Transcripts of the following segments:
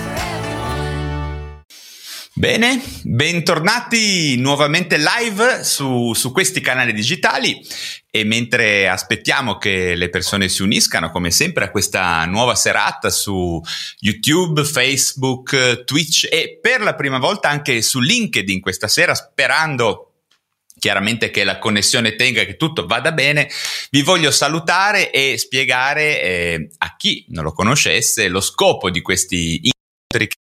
for everyone. Bene, bentornati nuovamente live su questi canali digitali. E mentre aspettiamo che le persone si uniscano, come sempre, a questa nuova serata su YouTube, Facebook, Twitch e per la prima volta anche su LinkedIn questa sera, sperando chiaramente che la connessione tenga, che tutto vada bene, vi voglio salutare e spiegare a chi non lo conoscesse lo scopo di questi incontri che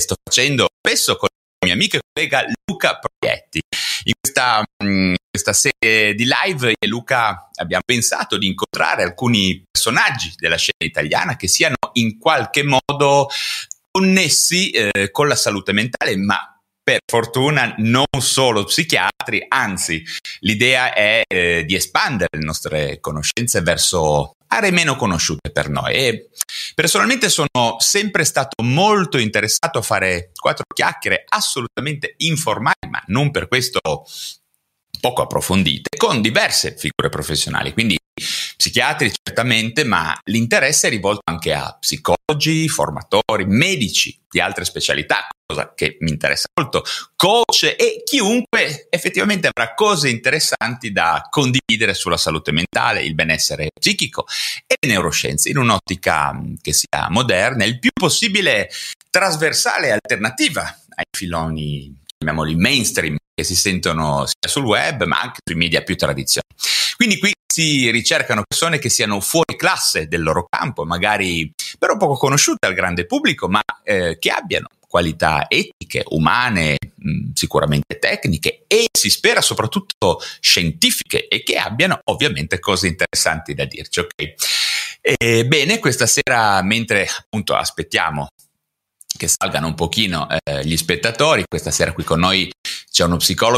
sto facendo spesso con la mia amica e collega Luca Proietti. In questa serie di live io e Luca abbiamo pensato di incontrare alcuni personaggi della scena italiana che siano in qualche modo connessi con la salute mentale, ma per fortuna non solo psichiatri, anzi l'idea è di espandere le nostre conoscenze verso aree meno conosciute per noi. E personalmente sono sempre stato molto interessato a fare 4 chiacchiere assolutamente informali, ma non per questo poco approfondite, con diverse figure professionali, quindi psichiatri certamente, ma l'interesse è rivolto anche a psicologi, formatori, medici di altre specialità, cosa che mi interessa molto, coach e chiunque effettivamente avrà cose interessanti da condividere sulla salute mentale, il benessere psichico e le neuroscienze in un'ottica che sia moderna, il più possibile trasversale e alternativa ai filoni, chiamiamoli mainstream, che si sentono sia sul web ma anche sui media più tradizionali. Quindi qui si ricercano persone che siano fuori classe del loro campo, magari però poco conosciute al grande pubblico, ma che abbiano qualità etiche, umane, sicuramente tecniche e si spera soprattutto scientifiche, e che abbiano ovviamente cose interessanti da dirci. Okay? Bene, questa sera, mentre appunto aspettiamo che salgano un pochino gli spettatori, questa sera qui con noi c'è uno psicologo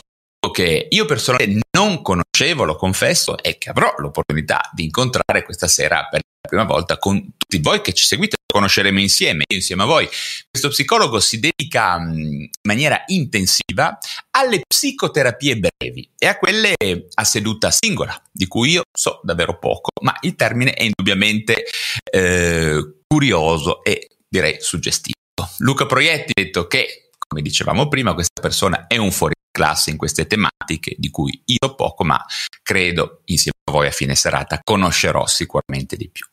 che io personalmente non conoscevo, lo confesso, e che avrò l'opportunità di incontrare questa sera per la prima volta con tutti voi che ci seguite. Lo conosceremo insieme, io insieme a voi. Questo psicologo si dedica in maniera intensiva alle psicoterapie brevi e a quelle a seduta singola, di cui io so davvero poco, ma il termine è indubbiamente curioso e direi suggestivo. Luca Proietti ha detto che, come dicevamo prima, questa persona è un fuori classe in queste tematiche di cui io poco, ma credo insieme a voi a fine serata conoscerò sicuramente di più.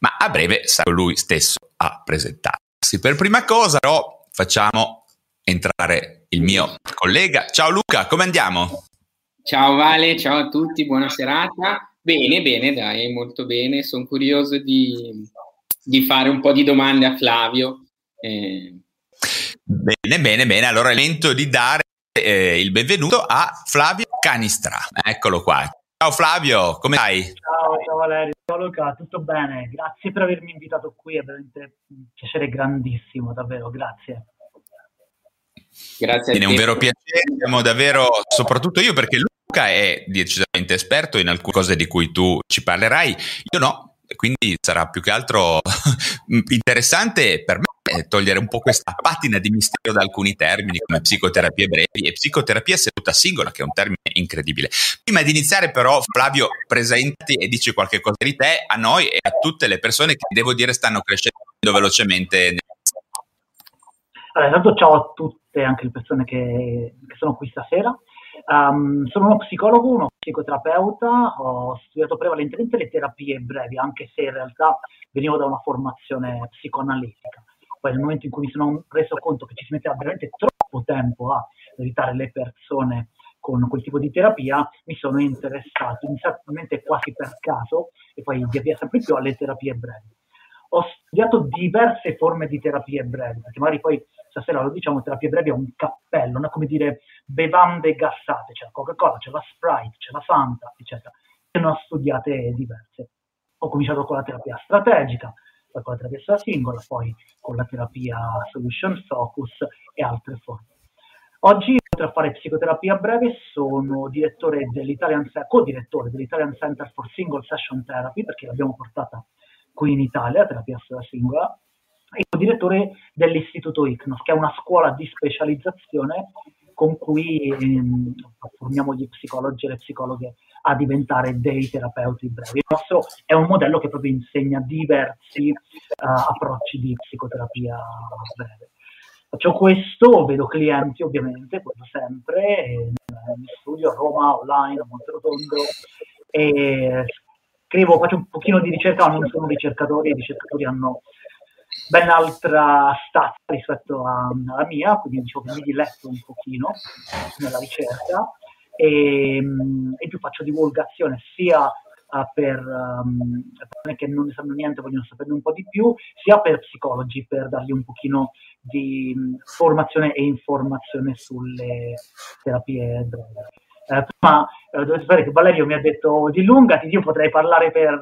Ma a breve sarà lui stesso a presentarsi. Per prima cosa però facciamo entrare il mio collega. Ciao Luca, come andiamo? Ciao Vale, ciao a tutti, buona serata. Bene, bene, dai, molto bene. Sono curioso di fare un po' di domande a Flavio. Bene, bene, bene. Allora è lento di dare il benvenuto a Flavio Cannistrà, eccolo qua. Ciao Flavio, come stai? Ciao Valerio, ciao Luca, tutto bene? Grazie per avermi invitato qui, è veramente un piacere grandissimo, davvero, grazie. Grazie a te. È un vero piacere, siamo davvero, soprattutto io, perché Luca è decisamente esperto in alcune cose di cui tu ci parlerai, io no, quindi sarà più che altro interessante per me togliere un po' questa patina di mistero da alcuni termini come psicoterapie brevi e psicoterapia seduta singola, che è un termine incredibile. Prima di iniziare però, Flavio, presentati e dici qualche cosa di te a noi e a tutte le persone che, devo dire, stanno crescendo velocemente. Allora, intanto ciao a tutte anche le persone che sono qui stasera. Sono uno psicologo, uno psicoterapeuta, ho studiato prevalentemente le terapie brevi, anche se in realtà venivo da una formazione psicoanalitica. Poi nel momento in cui mi sono reso conto che ci si metteva veramente troppo tempo a evitare le persone con quel tipo di terapia, mi sono interessato inizialmente quasi per caso e poi via sempre più alle terapie brevi. Ho studiato diverse forme di terapie brevi, perché magari poi stasera lo diciamo, terapie brevi è un cappello, non è come dire bevande gassate, c'è la Coca-Cola, c'è la Sprite, c'è la Fanta, eccetera. Ne ho studiate diverse. Ho cominciato con la terapia strategica, terapia con la terapia sulla singola, poi con la terapia solution focus e altre forme. Oggi, oltre a fare psicoterapia breve, sono direttore dell'Italian, co-direttore dell'Italian Center for Single Session Therapy, perché l'abbiamo portata qui in Italia, terapia sulla singola, e co-direttore dell'Istituto ICNOS, che è una scuola di specializzazione con cui formiamo gli psicologi e le psicologhe a diventare dei terapeuti brevi. Il nostro è un modello che proprio insegna diversi approcci di psicoterapia breve. Faccio questo, vedo clienti ovviamente, quello sempre, nel mio studio a Roma, online, a Monterotondo, e scrivo, faccio un pochino di ricerca, ma non sono ricercatori, i ricercatori hanno ben altra stazza rispetto alla mia, quindi dicevo che mi diletto un pochino nella ricerca e più faccio divulgazione sia per persone che non ne sanno niente, vogliono saperne un po' di più, sia per psicologi, per dargli un pochino di formazione e informazione sulle terapie brevi. Prima dovete sapere che Valerio mi ha detto dilungati, io potrei parlare per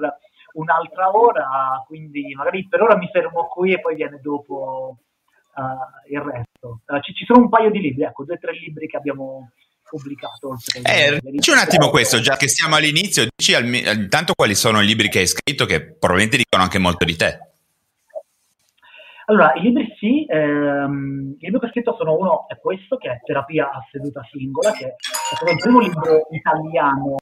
un'altra ora, quindi magari per ora mi fermo qui e poi viene dopo il resto. Ci sono un paio di libri, ecco, 2 o 3 libri che abbiamo pubblicato. Dici un attimo questo, già che siamo all'inizio, dici intanto quali sono i libri che hai scritto, che probabilmente dicono anche molto di te. Allora, i libri sì, il libro che ho scritto sono uno, è questo, che è Terapia a seduta singola, che è stato il primo libro italiano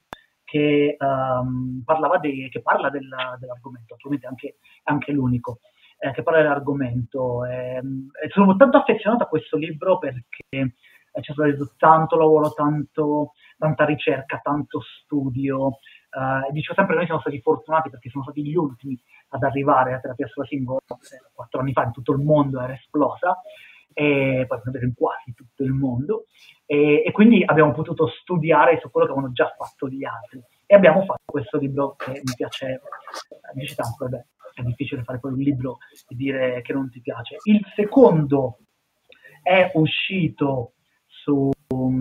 che parla dell'argomento, attualmente anche l'unico che parla dell'argomento. Sono tanto affezionato a questo libro perché c'è stato tanto lavoro, tanta ricerca, tanto studio. Dicevo sempre che noi siamo stati fortunati perché siamo stati gli ultimi ad arrivare alla terapia sulla singola. 4 anni fa in tutto il mondo era esplosa, e poi in quasi tutto il mondo, e quindi abbiamo potuto studiare su quello che avevano già fatto gli altri e abbiamo fatto questo libro che mi piace tanto. Vabbè, è difficile fare poi un libro e dire che non ti piace. Il secondo è uscito su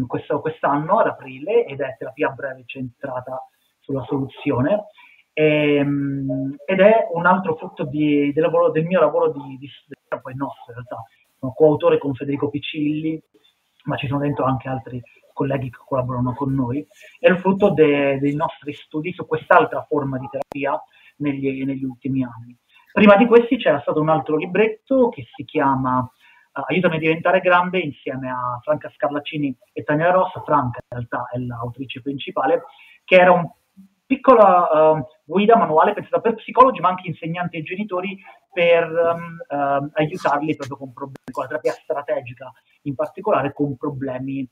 quest'anno ad aprile ed è terapia breve centrata sulla soluzione ed è un altro frutto del mio lavoro poi nostro in realtà. Sono coautore con Federico Piccilli, ma ci sono dentro anche altri colleghi che collaborano con noi. È il frutto dei nostri studi su quest'altra forma di terapia negli ultimi anni. Prima di questi c'era stato un altro libretto che si chiama Aiutami a diventare grande, insieme a Franca Scarlaccini e Tania Rossa. Franca in realtà è l'autrice principale, che era un piccola guida manuale pensata per psicologi ma anche insegnanti e genitori per aiutarli proprio con problemi, con la terapia strategica in particolare, con problemi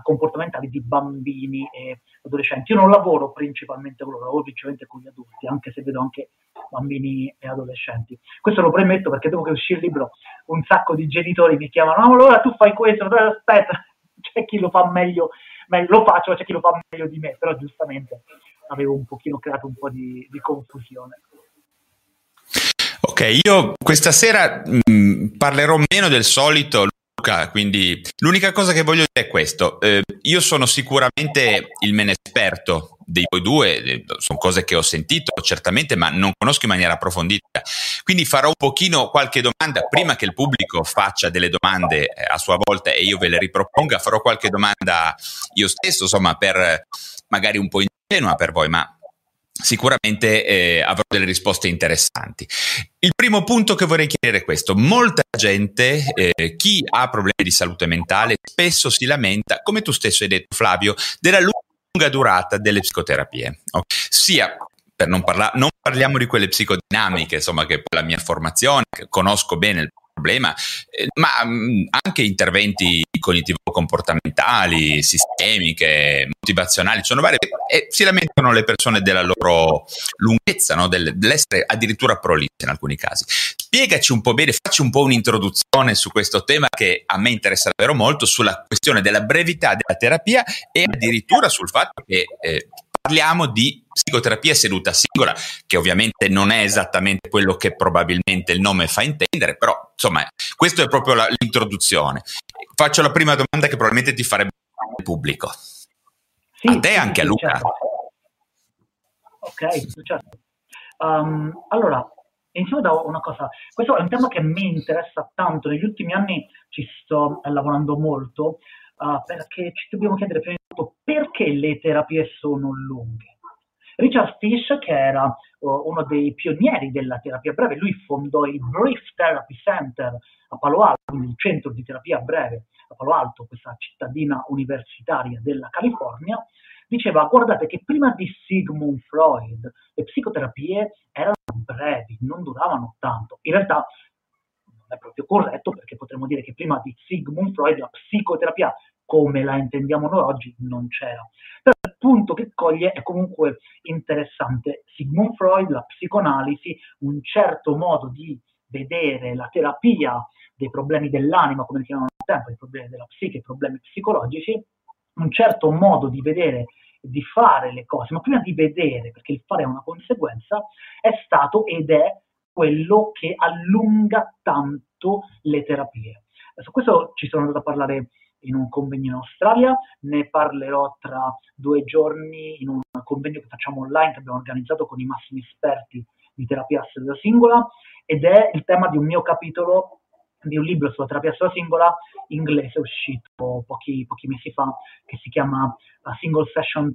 comportamentali di bambini e adolescenti. Io non lavoro principalmente con loro, lavoro principalmente con gli adulti, anche se vedo anche bambini e adolescenti. Questo lo premetto perché dopo che uscì il libro un sacco di genitori mi chiamano: oh, allora tu fai questo, aspetta, c'è chi lo fa meglio, lo faccio, c'è chi lo fa meglio di me, però giustamente avevo un pochino creato un po' di confusione. Ok, io questa sera parlerò meno del solito, Luca, quindi l'unica cosa che voglio dire è questo. Io sono sicuramente il meno esperto dei voi due, sono cose che ho sentito certamente, ma non conosco in maniera approfondita, quindi farò un pochino qualche domanda prima che il pubblico faccia delle domande a sua volta e io ve le riproponga. Farò qualche domanda io stesso, insomma, per magari un po' ingenua per voi, ma sicuramente avrò delle risposte interessanti. Il primo punto che vorrei chiedere è questo. Molta gente, chi ha problemi di salute mentale, spesso si lamenta, come tu stesso hai detto, Flavio, della lunga durata delle psicoterapie, sia per non parliamo di quelle psicodinamiche, insomma, che poi la mia formazione, che conosco bene il problema, ma anche interventi cognitivo-comportamentali, sistemiche, motivazionali, sono varie, e si lamentano le persone della loro lunghezza, no? Dell'essere addirittura prolisse in alcuni casi. Spiegaci un po' bene, facci un po' un'introduzione su questo tema che a me interessa davvero molto, sulla questione della brevità della terapia e addirittura sul fatto che parliamo di psicoterapia seduta singola, che ovviamente non è esattamente quello che probabilmente il nome fa intendere, però insomma questa è proprio l'introduzione. Faccio la prima domanda che probabilmente ti farebbe il pubblico. Sì, a te e anche a Luca. Certo. Ok, certo. Allora, Iniziamo da una cosa, questo è un tema che mi interessa tanto, negli ultimi anni ci sto lavorando molto, perché ci dobbiamo chiedere prima di tutto perché le terapie sono lunghe. Richard Fish, che era uno dei pionieri della terapia breve, lui fondò il Brief Therapy Center a Palo Alto, quindi il centro di terapia breve a Palo Alto, questa cittadina universitaria della California, diceva: guardate che prima di Sigmund Freud le psicoterapie erano brevi, non duravano tanto. In realtà non è proprio corretto, perché potremmo dire che prima di Sigmund Freud la psicoterapia, come la intendiamo noi oggi, non c'era. Però il punto che coglie è comunque interessante. Sigmund Freud, la psicoanalisi, un certo modo di vedere la terapia dei problemi dell'anima, come li chiamano al tempo, i problemi della psiche, i problemi psicologici, un certo modo di vedere, di fare le cose, ma prima di vedere, perché il fare è una conseguenza, è stato ed è quello che allunga tanto le terapie. Su questo ci sono andato a parlare in un convegno in Australia, ne parlerò tra 2 giorni in un convegno che facciamo online, che abbiamo organizzato con i massimi esperti di terapia a seduta singola, ed è il tema di un mio capitolo di un libro sulla terapia a seduta singola inglese uscito pochi mesi fa, che si chiama Single Session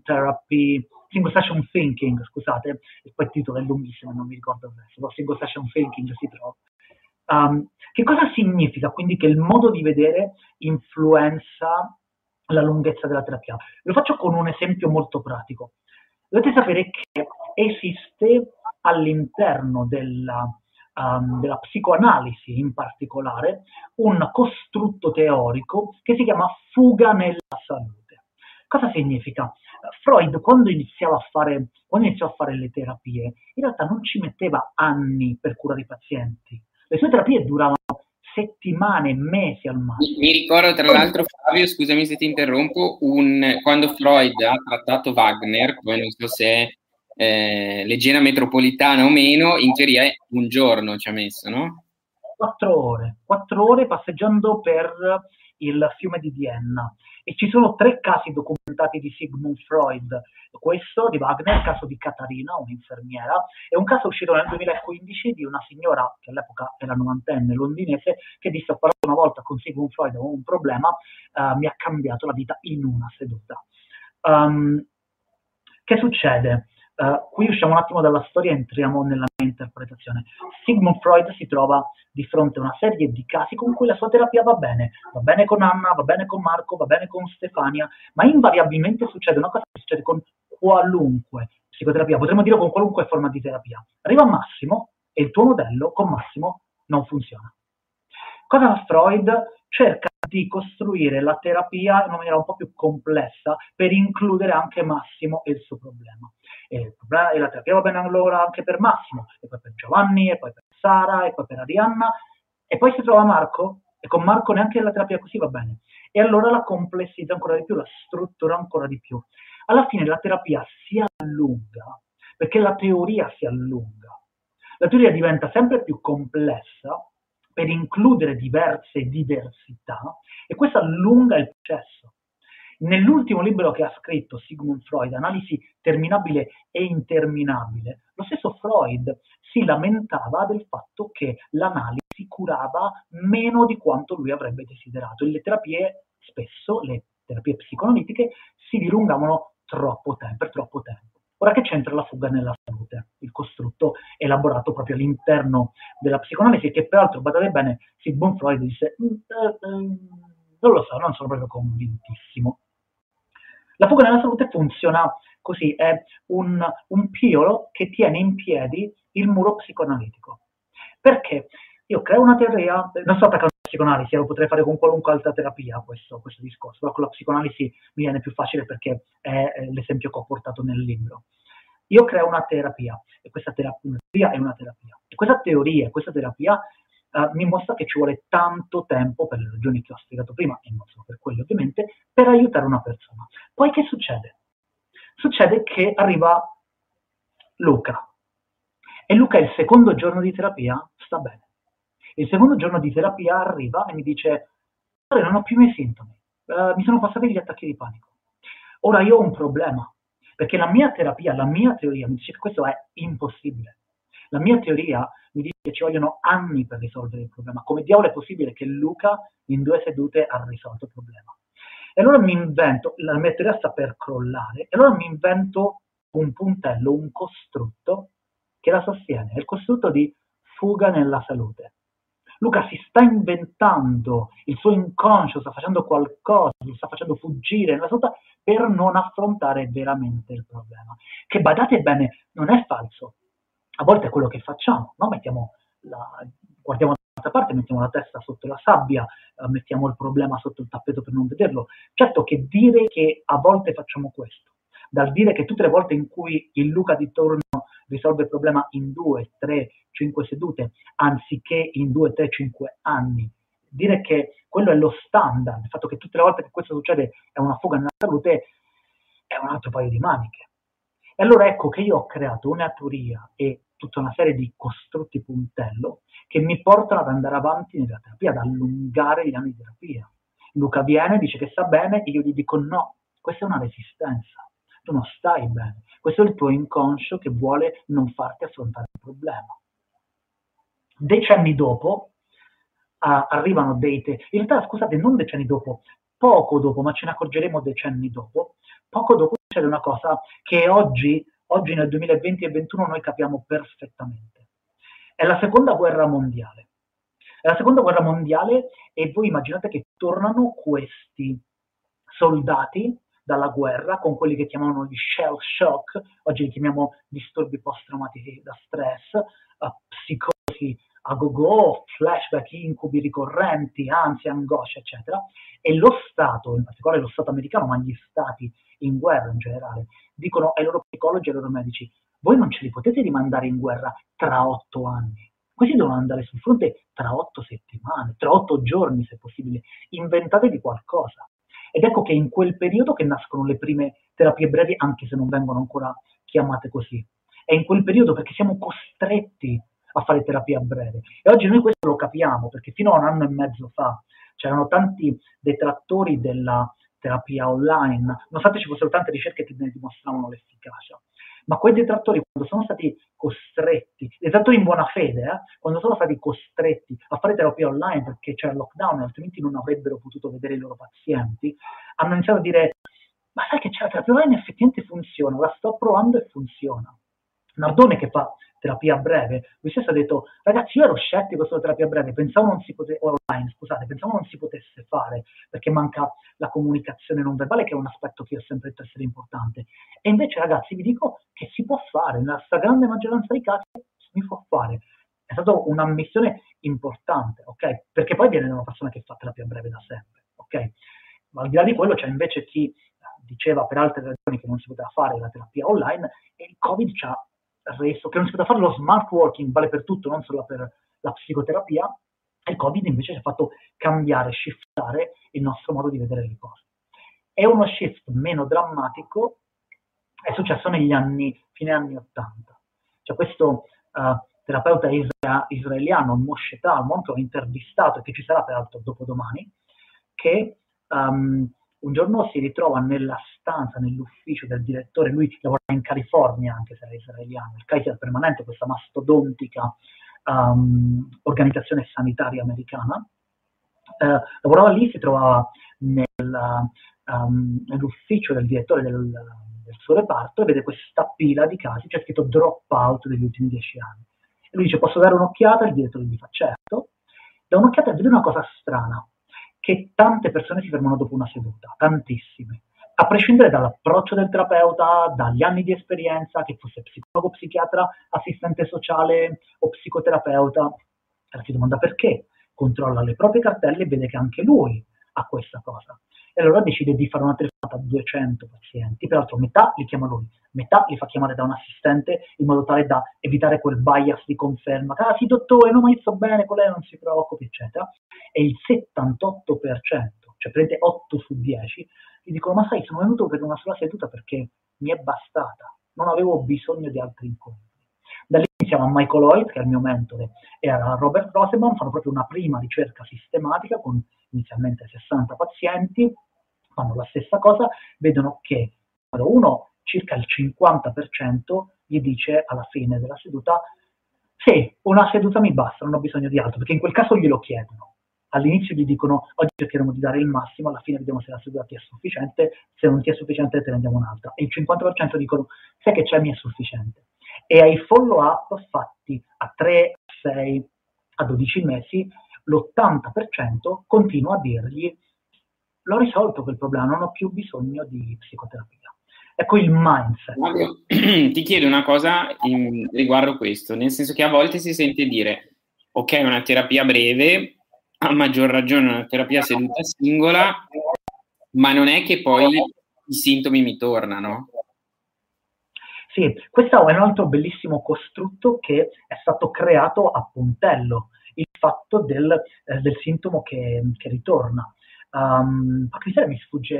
Thinking, scusate, e poi il titolo è lunghissimo, non mi ricordo adesso, però Single Session Thinking si trova. Che cosa significa quindi che il modo di vedere influenza la lunghezza della terapia? Lo faccio con un esempio molto pratico. Dovete sapere che esiste all'interno della psicoanalisi in particolare un costrutto teorico che si chiama fuga nella salute. Cosa significa? Freud, quando iniziò a fare le terapie, in realtà non ci metteva anni per curare i pazienti. Le sue terapie duravano settimane, mesi al massimo. Mi ricordo, tra l'altro, Flavio, scusami se ti interrompo, quando Freud ha trattato Wagner, poi non so se leggenda metropolitana o meno, in teoria un giorno ci ha messo, no? 4 ore passeggiando per il fiume di Vienna. E ci sono 3 casi documentati di Sigmund Freud. Questo di Wagner, il caso di Catarina, un'infermiera, e un caso uscito nel 2015 di una signora che all'epoca era 90enne londinese, che disse: ho parlato una volta con Sigmund Freud, avevo un problema, mi ha cambiato la vita in una seduta. Che succede? Qui usciamo un attimo dalla storia e entriamo nella mia interpretazione. Sigmund Freud si trova di fronte a una serie di casi con cui la sua terapia va bene con Anna, va bene con Marco, va bene con Stefania, ma invariabilmente succede una cosa che succede con qualunque psicoterapia, potremmo dire con qualunque forma di terapia. Arriva Massimo e il tuo modello con Massimo non funziona. Cosa fa Freud? Cerca di costruire la terapia in una maniera un po' più complessa per includere anche Massimo e il suo problema. E la terapia va bene allora anche per Massimo, e poi per Giovanni, e poi per Sara, e poi per Arianna, e poi si trova Marco, e con Marco neanche la terapia così va bene. E allora la complessità ancora di più, la struttura ancora di più. Alla fine la terapia si allunga, perché la teoria si allunga. La teoria diventa sempre più complessa per includere diverse diversità, e questo allunga il processo. Nell'ultimo libro che ha scritto Sigmund Freud, Analisi terminabile e interminabile, lo stesso Freud si lamentava del fatto che l'analisi curava meno di quanto lui avrebbe desiderato, e le terapie, spesso le terapie psicoanalitiche, si dilungavano per troppo tempo. Ora, che c'entra la fuga nella salute, il costrutto elaborato proprio all'interno della psicoanalisi, che peraltro, badate bene, Sigmund Freud disse: non lo so, non sono proprio convintissimo. La fuga nella salute funziona così, è un piolo che tiene in piedi il muro psicoanalitico. Perché io creo una teoria, non sto attaccando la psicoanalisi, lo potrei fare con qualunque altra terapia questo discorso, però con la psicoanalisi mi viene più facile perché è l'esempio che ho portato nel libro. Io creo una terapia, e questa terapia è una terapia. E questa teoria e questa terapia mi mostra che ci vuole tanto tempo, per le ragioni che ho spiegato prima, e non solo per quelle ovviamente, per aiutare una persona. Poi che succede? Succede che arriva Luca, e Luca il secondo giorno di terapia sta bene. Il secondo giorno di terapia arriva e mi dice: non ho più i miei sintomi, mi sono passati gli attacchi di panico. Ora io ho un problema, perché la mia terapia, la mia teoria mi dice che questo è impossibile. La mia teoria mi dice che ci vogliono anni per risolvere il problema. Come diavolo è possibile che Luca in 2 sedute ha risolto il problema? E allora mi invento, la mia teoria sta per crollare, e allora mi invento un puntello, un costrutto che la sostiene, è il costrutto di fuga nella salute. Luca si sta inventando, il suo inconscio sta facendo qualcosa, lo sta facendo fuggire nella salute per non affrontare veramente il problema. Che badate bene, non è falso. A volte è quello che facciamo, no? Guardiamo dall'altra parte, mettiamo la testa sotto la sabbia, mettiamo il problema sotto il tappeto per non vederlo. Certo che dire che a volte facciamo questo, dal dire che tutte le volte in cui il Luca di torno risolve il problema in 2, 3, 5 sedute, anziché in 2, 3, 5 anni. Dire che quello è lo standard, il fatto che tutte le volte che questo succede è una fuga nella salute, è un altro paio di maniche. E allora ecco che io ho creato una teoria e tutta una serie di costrutti puntello che mi portano ad andare avanti nella terapia, ad allungare gli anni di terapia. Luca viene, dice che sta bene, e io gli dico no, questa è una resistenza, tu non stai bene. Questo è il tuo inconscio che vuole non farti affrontare il problema. Decenni dopo arrivano in realtà scusate, non decenni dopo, poco dopo, ma ce ne accorgeremo decenni dopo, poco dopo succede una cosa che oggi nel 2020 e 2021 noi capiamo perfettamente. È la seconda guerra mondiale. È la seconda guerra mondiale e voi immaginate che tornano questi soldati dalla guerra, con quelli che chiamavano gli shell shock, oggi li chiamiamo disturbi post-traumatici da stress, psicosi a go-go, flashback, incubi ricorrenti, ansia, angoscia, eccetera. E lo Stato, in particolare lo Stato americano, ma gli Stati in guerra in generale, dicono ai loro psicologi e ai loro medici: voi non ce li potete rimandare in guerra tra 8 anni. Questi devono andare sul fronte tra 8 settimane, tra 8 giorni se possibile. Inventatevi qualcosa. Ed ecco che in quel periodo che nascono le prime terapie brevi, anche se non vengono ancora chiamate così. È in quel periodo perché siamo costretti a fare terapia breve. E oggi noi questo lo capiamo, perché fino a 1 anno e mezzo fa c'erano tanti detrattori della terapia online, nonostante ci fossero tante ricerche che ne dimostravano l'efficacia. Ma quei detrattori, quando sono stati costretti, detrattori in buona fede, quando sono stati costretti a fare terapia online perché c'era il lockdown e altrimenti non avrebbero potuto vedere i loro pazienti, hanno iniziato a dire: ma sai che c'è la terapia online, effettivamente funziona, la sto provando e funziona. Nardone, che fa terapia breve, lui stesso ha detto: ragazzi, io ero scettico sulla terapia breve, pensavo non si potesse fare perché manca la comunicazione non verbale, che è un aspetto che io ho sempre detto essere importante, e invece ragazzi vi dico che si può fare, nella stragrande maggioranza dei casi si può fare. È stata un'ammissione importante, ok? Perché poi viene una persona che fa terapia breve da sempre, ok? Ma al di là di quello c'è invece chi diceva per altre ragioni che non si poteva fare la terapia online, e il Covid ci ha reso, che non si poteva fare lo smart working, vale per tutto, non solo per la psicoterapia. Il Covid invece ci ha fatto cambiare, shiftare il nostro modo di vedere le cose. È uno shift meno drammatico, è successo negli anni, fine anni 80. Cioè questo terapeuta israeliano, Moshe Talmon, che ho intervistato e che ci sarà peraltro dopodomani, che un giorno si ritrova nella stanza, nell'ufficio del direttore, lui lavora in California, anche se era israeliano, il Kaiser Permanente, questa mastodontica organizzazione sanitaria americana, lavorava lì, si trovava nell'ufficio del direttore del suo reparto e vede questa pila di casi, c'è scritto dropout degli ultimi 10 anni. E lui dice: posso dare un'occhiata? Il direttore gli fa: certo. Da un'occhiata e vede una cosa strana, che tante persone si fermano dopo una seduta, tantissime, a prescindere dall'approccio del terapeuta, dagli anni di esperienza, che fosse psicologo, psichiatra, assistente sociale o psicoterapeuta. E si domanda perché, controlla le proprie cartelle e vede che anche lui ha questa cosa. E allora decide di fare una telefonata a 200 pazienti, peraltro metà li chiama lui, metà li fa chiamare da un assistente, in modo tale da evitare quel bias di conferma, ah sì dottore, no ma io sto bene, con lei non si preoccupi, eccetera. E il 78%, cioè prende 8 su 10, gli dicono: ma sai, sono venuto per una sola seduta perché mi è bastata, non avevo bisogno di altri incontri. Da lì iniziamo a Michael Hoyt, che è il mio mentore, e a Robert Rosenbaum, fanno proprio una prima ricerca sistematica con inizialmente 60 pazienti, fanno la stessa cosa, vedono che, numero uno, circa il 50% gli dice alla fine della seduta: se una seduta mi basta, non ho bisogno di altro, perché in quel caso glielo chiedono. All'inizio gli dicono, oggi cercheremo di dare il massimo, alla fine vediamo se la seduta ti è sufficiente, se non ti è sufficiente te ne andiamo un'altra. E il 50% dicono, sai che c'è, mi è sufficiente. E ai follow-up fatti a 3, 6, a 12 mesi, l'80% continua a dirgli, l'ho risolto quel problema, non ho più bisogno di psicoterapia. Ecco il mindset. Flavio, ti chiedo una cosa riguardo questo, nel senso che a volte si sente dire, ok, una terapia breve, a maggior ragione una terapia seduta singola, ma non è che poi i sintomi mi tornano? Sì, questo è un altro bellissimo costrutto che è stato creato a puntello, il fatto del sintomo che ritorna. Mi sfugge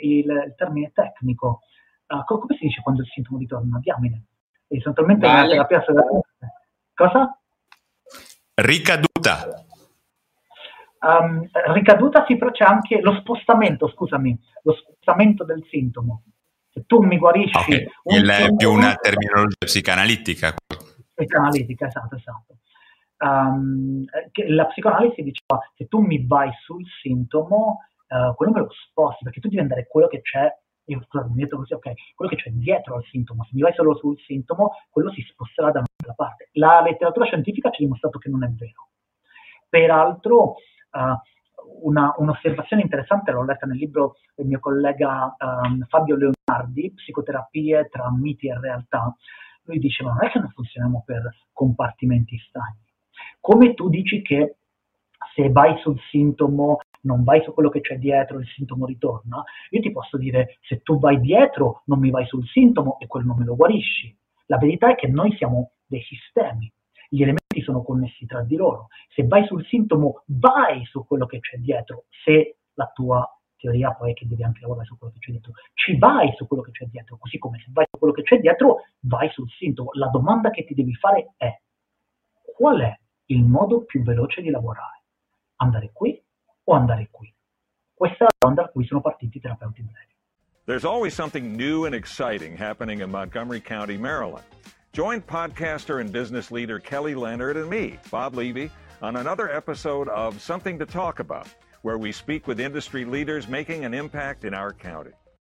il termine tecnico. Come si dice quando il sintomo ritorna? Diamine. Esattamente una terapia seduta. Cosa? Ricaduta. Ricaduta, sì, però c'è anche lo spostamento, scusami, lo spostamento del sintomo. Se tu mi guarisci... Okay. È più una terminologia psicanalitica. Psicanalitica, esatto. La psicoanalisi diceva, se tu mi vai sul sintomo, quello me lo sposti, perché tu devi andare quello che c'è, quello che c'è dietro al sintomo. Se mi vai solo sul sintomo, quello si sposterà da un'altra parte. La letteratura scientifica ci ha dimostrato che non è vero. Peraltro... un'osservazione interessante l'ho letta nel libro del mio collega Fabio Leonardi, Psicoterapie tra miti e realtà. Lui dice, ma non è che non funzioniamo per compartimenti stagni. Come tu dici che se vai sul sintomo, non vai su quello che c'è dietro, il sintomo ritorna, io ti posso dire, se tu vai dietro, non mi vai sul sintomo e quello non me lo guarisci. La verità è che noi siamo dei sistemi. Gli elementi sono connessi tra di loro. Se vai sul sintomo, vai su quello che c'è dietro. Se la tua teoria poi è che devi anche lavorare su quello che c'è dietro, ci vai su quello che c'è dietro. Così come se vai su quello che c'è dietro, vai sul sintomo. La domanda che ti devi fare è: qual è il modo più veloce di lavorare? Andare qui o andare qui? Questa è la domanda a cui sono partiti i terapeuti brevi. There's always something new and exciting happening in Montgomery County, Maryland. Join podcaster and business leader Kelly Leonard and me, Bob Levy, on another episode of Something to Talk About, where we speak with industry leaders making an impact in our county.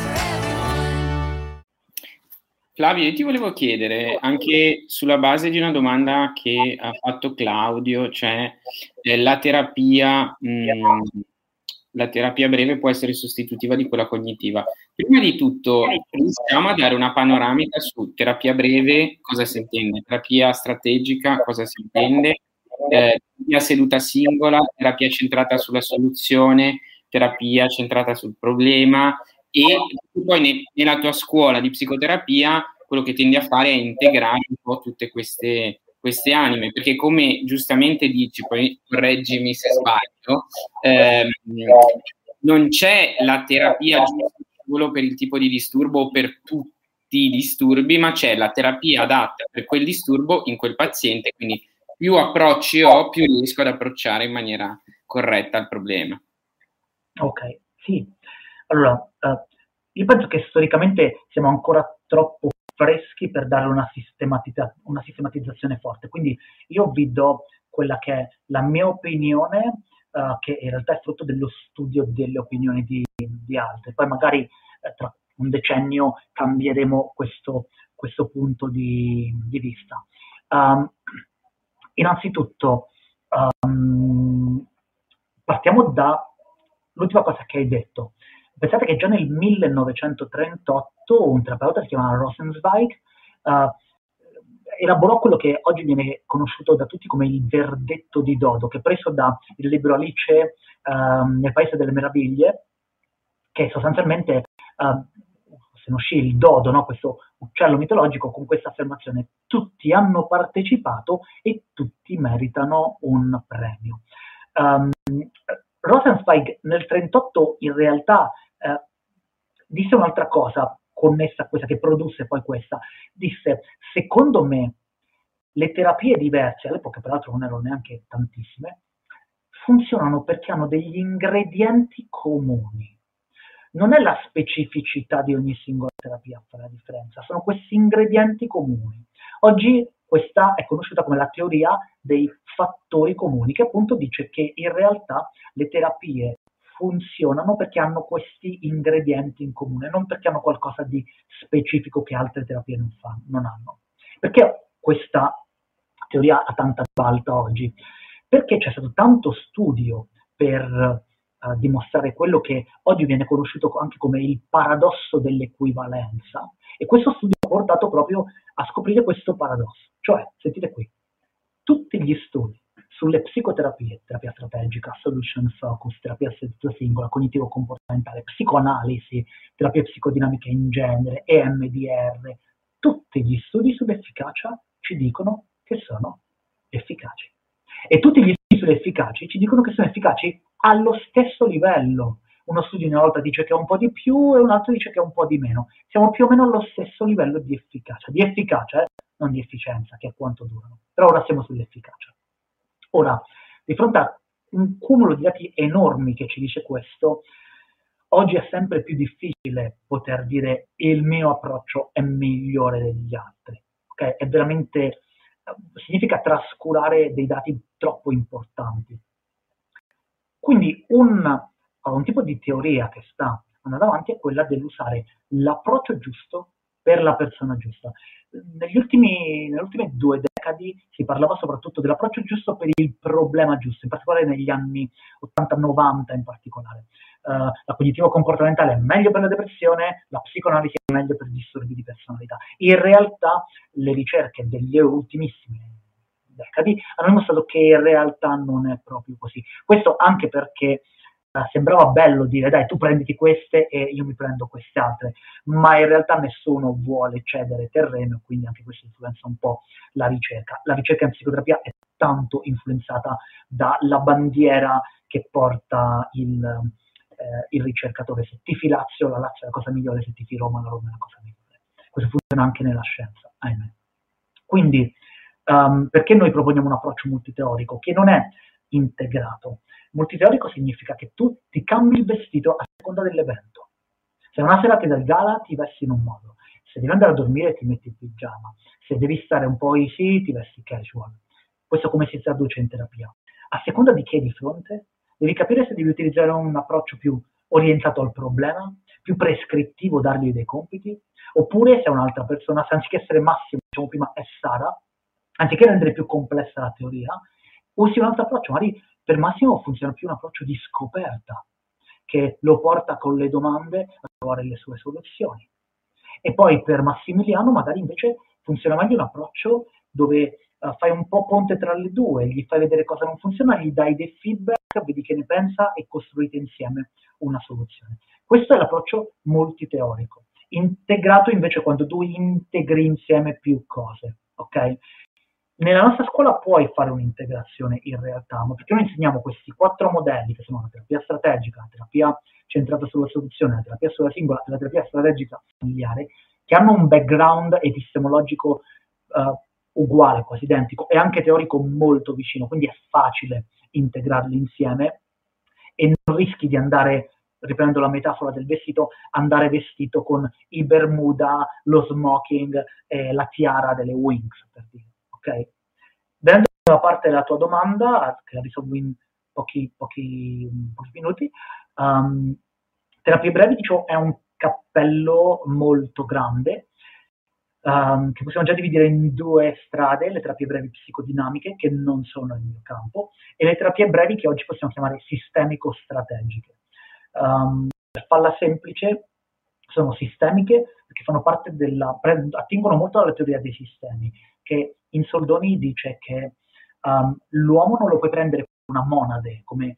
for everyone. Flavio, io ti volevo chiedere, anche sulla base di una domanda che ha fatto Claudio, cioè la terapia breve può essere sostitutiva di quella cognitiva. Prima di tutto, iniziamo a dare una panoramica su terapia breve, cosa si intende, terapia strategica, cosa si intende, terapia seduta singola, terapia centrata sulla soluzione, terapia centrata sul problema, e poi nella tua scuola di psicoterapia quello che tendi a fare è integrare un po' tutte queste anime, perché come giustamente dici, poi correggimi se sbaglio, non c'è la terapia solo per il tipo di disturbo o per tutti i disturbi, ma c'è la terapia adatta per quel disturbo in quel paziente, quindi più approcci ho, più riesco ad approcciare in maniera corretta il problema. Ok, sì. Allora, io penso che storicamente siamo ancora troppo freschi per dare una sistematizzazione forte. Quindi io vi do quella che è la mia opinione, che in realtà è frutto dello studio delle opinioni di altri. Poi magari tra un decennio cambieremo questo punto di vista. Innanzitutto, partiamo da l'ultima cosa che hai detto. Pensate che già nel 1938 un terapeuta si chiamava Rosenzweig elaborò quello che oggi viene conosciuto da tutti come il verdetto di Dodo, che è preso dal libro Alice nel Paese delle Meraviglie, che sostanzialmente se ne uscì il dodo, no? Questo uccello mitologico con questa affermazione: tutti hanno partecipato e tutti meritano un premio. Rosenzweig nel 1938 in realtà disse un'altra cosa connessa a questa, che produsse poi questa. Disse: secondo me le terapie diverse, all'epoca peraltro non erano neanche tantissime, funzionano perché hanno degli ingredienti comuni. Non è la specificità di ogni singola terapia a fare la differenza, sono questi ingredienti comuni. Oggi questa è conosciuta come la teoria dei fattori comuni, che appunto dice che in realtà le terapie funzionano perché hanno questi ingredienti in comune, non perché hanno qualcosa di specifico che altre terapie non hanno. Perché questa teoria ha tanta ribalta oggi? Perché c'è stato tanto studio per dimostrare quello che oggi viene conosciuto anche come il paradosso dell'equivalenza, e questo studio ha portato proprio a scoprire questo paradosso. Cioè, sentite qui, tutti gli studi sulle psicoterapie, terapia strategica, solution focus, terapia singola, cognitivo-comportamentale, psicoanalisi, terapie psicodinamiche in genere, EMDR, tutti gli studi sull'efficacia ci dicono che sono efficaci. E tutti gli studi sull'efficacia ci dicono che sono efficaci allo stesso livello. Uno studio una volta dice che è un po' di più e un altro dice che è un po' di meno. Siamo più o meno allo stesso livello di efficacia. Di efficacia, non di efficienza, che è quanto durano. Però ora siamo sull'efficacia. Ora, di fronte a un cumulo di dati enormi che ci dice questo, oggi è sempre più difficile poter dire il mio approccio è migliore degli altri. Okay? È veramente... significa trascurare dei dati troppo importanti. Quindi un tipo di teoria che sta andando avanti è quella dell'usare l'approccio giusto per la persona giusta. Nelle ultime 2 decadi si parlava soprattutto dell'approccio giusto per il problema giusto, in particolare negli anni 80-90 in particolare. La cognitivo-comportamentale è meglio per la depressione, la psicoanalisi è meglio per disturbi di personalità. In realtà le ricerche degli ultimissimi decadi hanno dimostrato che in realtà non è proprio così. Questo anche perché sembrava bello dire: dai, tu prenditi queste e io mi prendo queste altre, ma in realtà nessuno vuole cedere terreno, quindi anche questo influenza un po' la ricerca. La ricerca in psicoterapia è tanto influenzata dalla bandiera che porta il ricercatore. Se tifi Lazio, la Lazio è la cosa migliore, se tifi Roma, la Roma è la cosa migliore. Questo funziona anche nella scienza, ahimè. Quindi perché noi proponiamo un approccio multiteorico che non è integrato? Multiteorico significa che tu ti cambi il vestito a seconda dell'evento. Se una sera ti dai gala, ti vesti in un modo. Se devi andare a dormire, ti metti in pigiama. Se devi stare un po' easy, ti vesti casual. Questo come si traduce in terapia? A seconda di chi è di fronte, devi capire se devi utilizzare un approccio più orientato al problema, più prescrittivo, dargli dei compiti, oppure se è un'altra persona, se anziché essere Massimo, diciamo prima, è Sara, anziché rendere più complessa la teoria, usi un altro approccio. Magari per Massimo funziona più un approccio di scoperta, che lo porta con le domande a trovare le sue soluzioni. E poi per Massimiliano magari invece funziona meglio un approccio dove fai un po' ponte tra le due, gli fai vedere cosa non funziona, gli dai dei feedback, vedi che ne pensa e costruite insieme una soluzione. Questo è l'approccio multiteorico. Integrato invece quando tu integri insieme più cose, ok? Nella nostra scuola puoi fare un'integrazione in realtà, ma perché noi insegniamo questi 4 modelli, che sono la terapia strategica, la terapia centrata sulla soluzione, la terapia sulla singola e la terapia strategica familiare, che hanno un background epistemologico uguale, quasi identico, e anche teorico molto vicino, quindi è facile integrarli insieme e non rischi di andare, riprendo la metafora del vestito, andare vestito con i bermuda, lo smoking, la tiara delle Wings, per dire. Okay. Venendo a parte la tua domanda, che la risolvo in pochi minuti, terapie brevi, diciamo, è un cappello molto grande, che possiamo già dividere in 2 strade, le terapie brevi psicodinamiche, che non sono il mio campo, e le terapie brevi che oggi possiamo chiamare sistemico-strategiche. Per farla semplice, sono sistemiche perché fanno parte della, attingono molto alla teoria dei sistemi, che in soldoni dice che l'uomo non lo puoi prendere come una monade, come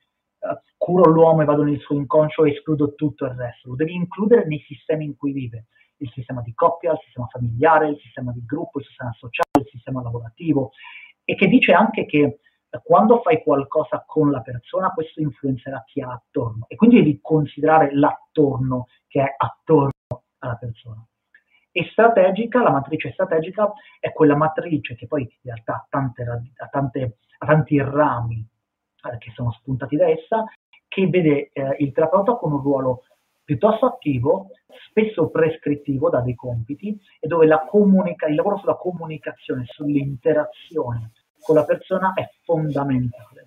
curo l'uomo e vado nel suo inconscio e escludo tutto il resto, lo devi includere nei sistemi in cui vive. il sistema di coppia, il sistema familiare, il sistema di gruppo, il sistema sociale, il sistema lavorativo, e che dice anche che quando fai qualcosa con la persona, questo influenzerà chi ha attorno, e quindi devi considerare l'attorno che è attorno alla persona. E strategica, la matrice strategica è quella matrice che poi in realtà ha tanti rami che sono spuntati da essa, che vede il terapeuta con un ruolo piuttosto attivo, spesso prescrittivo, da dei compiti, e dove il lavoro sulla comunicazione, sull'interazione con la persona è fondamentale.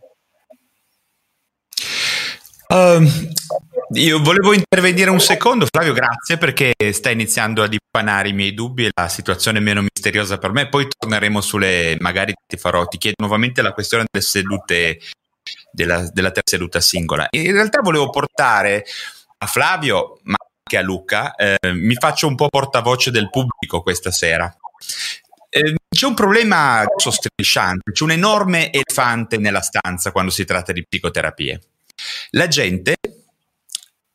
Io volevo intervenire un secondo, Flavio, grazie, perché sta iniziando a dipanare i miei dubbi e la situazione è meno misteriosa per me. Poi torneremo sulle, magari ti chiedo nuovamente la questione delle sedute, della terza seduta singola. In realtà volevo portare a Flavio, ma anche a Luca, mi faccio un po' portavoce del pubblico questa sera. C'è un problema strisciante, c'è un enorme elefante nella stanza quando si tratta di psicoterapie. La gente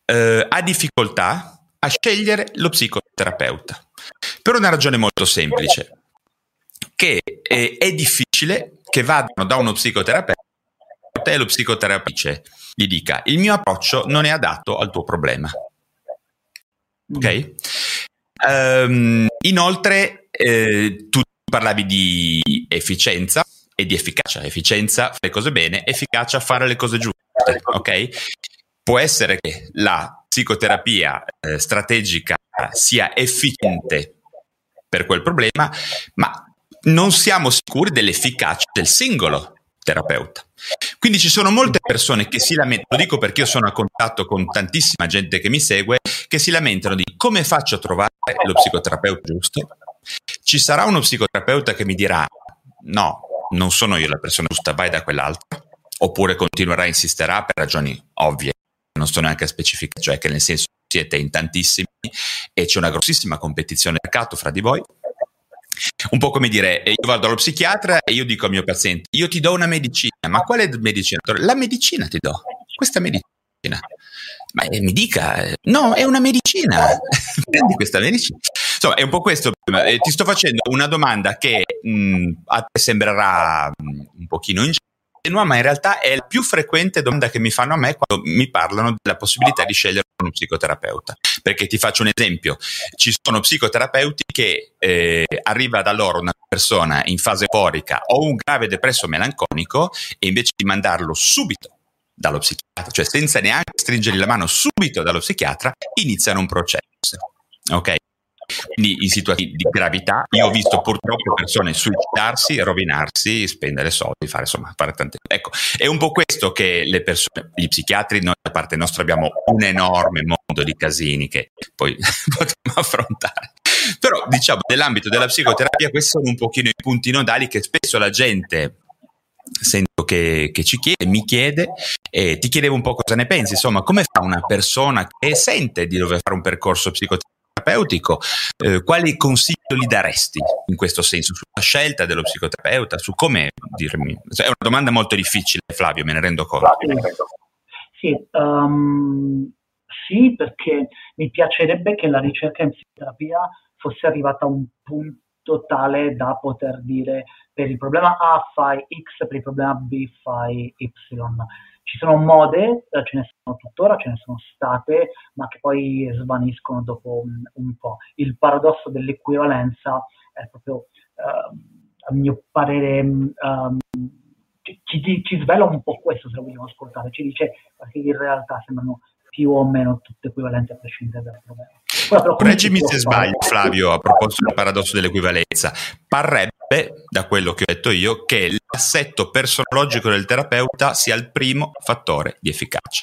ha difficoltà a scegliere lo psicoterapeuta per una ragione molto semplice, che è difficile che vadano da uno psicoterapeuta e lo psicoterapeuta gli dica: il mio approccio non è adatto al tuo problema. Ok? Inoltre tu parlavi di efficienza e di efficacia. Efficienza, fare le cose bene; efficacia, fare le cose giuste. Ok? Può essere che la psicoterapia strategica sia efficiente per quel problema, ma non siamo sicuri dell'efficacia del singolo terapeuta. Quindi ci sono molte persone che si lamentano, lo dico perché io sono a contatto con tantissima gente che mi segue, che si lamentano di: come faccio a trovare lo psicoterapeuta giusto? Ci sarà uno psicoterapeuta che mi dirà: no, non sono io la persona giusta, vai da quell'altra. Oppure continuerà a insisterà per ragioni ovvie, non sto neanche a specificare, cioè che nel senso siete in tantissimi e c'è una grossissima competizione di mercato fra di voi. Un po' come dire: io vado allo psichiatra e io dico al mio paziente: io ti do una medicina. Ma quale medicina? La medicina ti do, questa medicina. Ma mi dica: no, è una medicina, prendi questa medicina. Insomma, è un po' questo. Ti sto facendo una domanda che a te sembrerà un pochino ingenua, ma in realtà è la più frequente domanda che mi fanno a me quando mi parlano della possibilità di scegliere uno psicoterapeuta. Perché ti faccio un esempio: ci sono psicoterapeuti che arriva da loro una persona in fase euforica o un grave depresso melanconico, e invece di mandarlo subito dallo psichiatra, cioè senza neanche stringergli la mano, subito dallo psichiatra iniziano un processo. Ok? Quindi in situazioni di gravità io ho visto purtroppo persone suicidarsi, rovinarsi, spendere soldi, fare tante cose. Ecco, è un po' questo che le persone, gli psichiatri, noi da parte nostra abbiamo un enorme mondo di casini che poi potremmo affrontare. Però diciamo nell'ambito della psicoterapia questi sono un pochino i punti nodali che spesso la gente sento che ci chiede, mi chiede, e ti chiedevo un po' cosa ne pensi. Insomma, come fa una persona che sente di dover fare un percorso psicoterapeutico? Quali consigli gli daresti in questo senso sulla scelta dello psicoterapeuta, su come dirmi? Cioè, è una domanda molto difficile, Flavio, me ne rendo conto. Sì, sì, perché mi piacerebbe che la ricerca in psicoterapia fosse arrivata a un punto tale da poter dire: per il problema A fai X, per il problema B fai Y. Ci sono mode, ce ne sono tuttora, ce ne sono state, ma che poi svaniscono dopo un po'. Il paradosso dell'equivalenza è proprio, a mio parere, ci svela un po' questo, se lo vogliamo ascoltare. Ci dice che in realtà sembrano più o meno tutte equivalenti a prescindere dal problema. Correggimi se sbaglio, Flavio, a proposito del paradosso dell'equivalenza. Parrebbe, da quello che ho detto io, che l'assetto personologico del terapeuta sia il primo fattore di efficacia.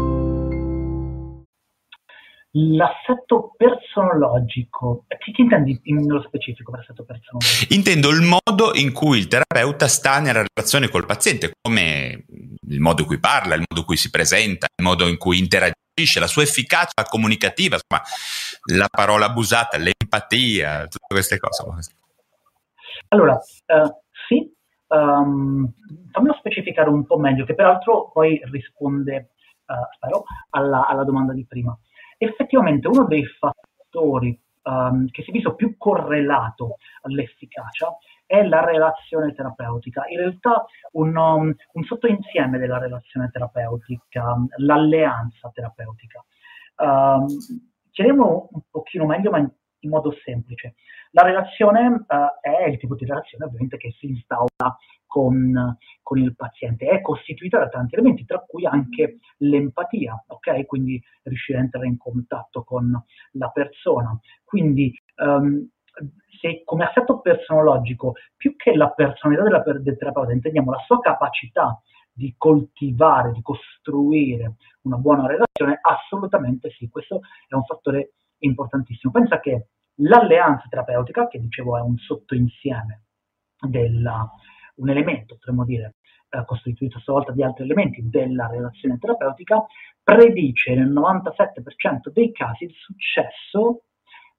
L'assetto personologico, che intendi nello specifico per assetto personologico? Intendo il modo in cui il terapeuta sta nella relazione col paziente, come il modo in cui parla, il modo in cui si presenta, il modo in cui interagisce, la sua efficacia comunicativa, insomma, la parola abusata, l'empatia, tutte queste cose. Allora, sì, fammelo specificare un po' meglio, che peraltro poi risponde, spero, alla domanda di prima. Effettivamente uno dei fattori che si è visto più correlato all'efficacia è la relazione terapeutica. In realtà un sottoinsieme della relazione terapeutica, l'alleanza terapeutica. Chiediamo un pochino meglio, ma in modo semplice. La relazione è il tipo di relazione ovviamente che si instaura con il paziente, è costituita da tanti elementi, tra cui anche l'empatia, ok? Quindi riuscire a entrare in contatto con la persona. Quindi se come assetto personologico, più che la personalità del terapeuta, intendiamo la sua capacità di coltivare, di costruire una buona relazione, assolutamente sì, questo è un fattore importantissimo. Pensa che l'alleanza terapeutica, che dicevo è un sottoinsieme un elemento, potremmo dire, costituito stavolta di altri elementi della relazione terapeutica, predice nel 97% dei casi il successo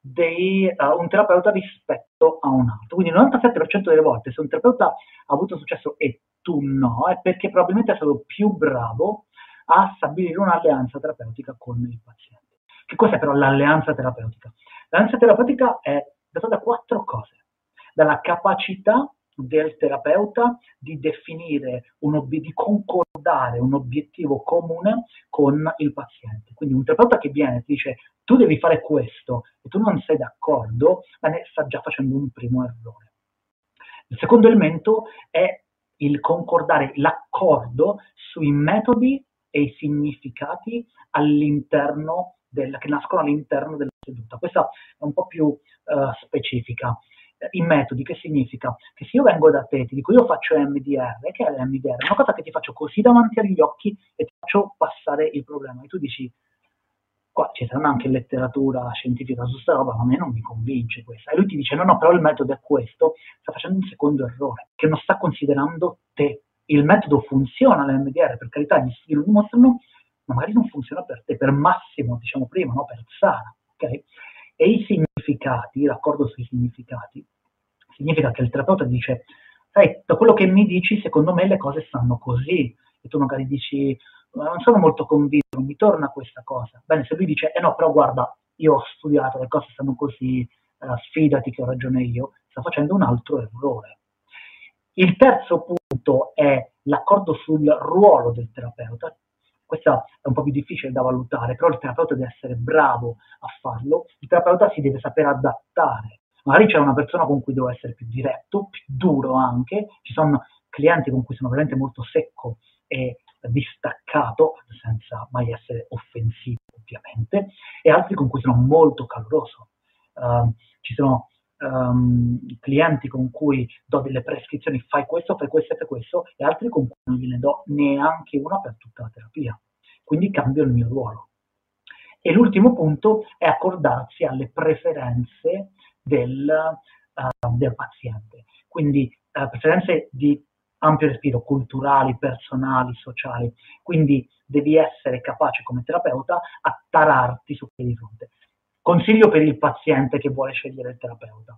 di un terapeuta rispetto a un altro. Quindi il 97% delle volte se un terapeuta ha avuto successo e tu no, è perché probabilmente è stato più bravo a stabilire un'alleanza terapeutica con il paziente. Che cos'è però l'alleanza terapeutica? L'alleanza terapeutica è data da quattro cose: dalla capacità del terapeuta di definire, di concordare un obiettivo comune con il paziente. Quindi un terapeuta che viene e ti dice tu devi fare questo e tu non sei d'accordo, ma ne sta già facendo un primo errore. Il secondo elemento è il concordare, l'accordo sui metodi e i significati che nascono all'interno della seduta. Questa è un po' più specifica. I metodi, che significa? Che se io vengo da te, ti dico io faccio EMDR, che è l'EMDR? È una cosa che ti faccio così davanti agli occhi e ti faccio passare il problema. E tu dici, qua ci sarà anche letteratura scientifica su sta roba, ma a me non mi convince questa. E lui ti dice, no, però il metodo è questo, sta facendo un secondo errore, che non sta considerando te. Il metodo funziona, l'EMDR, per carità, gli studi lo dimostrano, ma magari non funziona per te, per Massimo, diciamo prima, no? Per Sara, ok? E i significati, l'accordo sui significati, significa che il terapeuta dice, sai, da quello che mi dici, secondo me le cose stanno così, e tu magari dici, non sono molto convinto, non mi torna questa cosa. Bene, se lui dice, no, però guarda, io ho studiato, le cose stanno così, sfidati che ho ragione io, sta facendo un altro errore. Il terzo punto è l'accordo sul ruolo del terapeuta. Questa è un po' più difficile da valutare, però il terapeuta deve essere bravo a farlo, il terapeuta si deve saper adattare. Magari c'è una persona con cui devo essere più diretto, più duro anche, ci sono clienti con cui sono veramente molto secco e distaccato, senza mai essere offensivo ovviamente, e altri con cui sono molto caloroso. Ci sono clienti con cui do delle prescrizioni, fai questo, fai questo e fai questo, e altri con cui non gliene do neanche una per tutta la terapia. Quindi cambio il mio ruolo. E l'ultimo punto è accordarsi alle preferenze del paziente. Quindi preferenze di ampio respiro, culturali, personali, sociali. Quindi devi essere capace come terapeuta a tararti su chi di fronte. Consiglio per il paziente che vuole scegliere il terapeuta.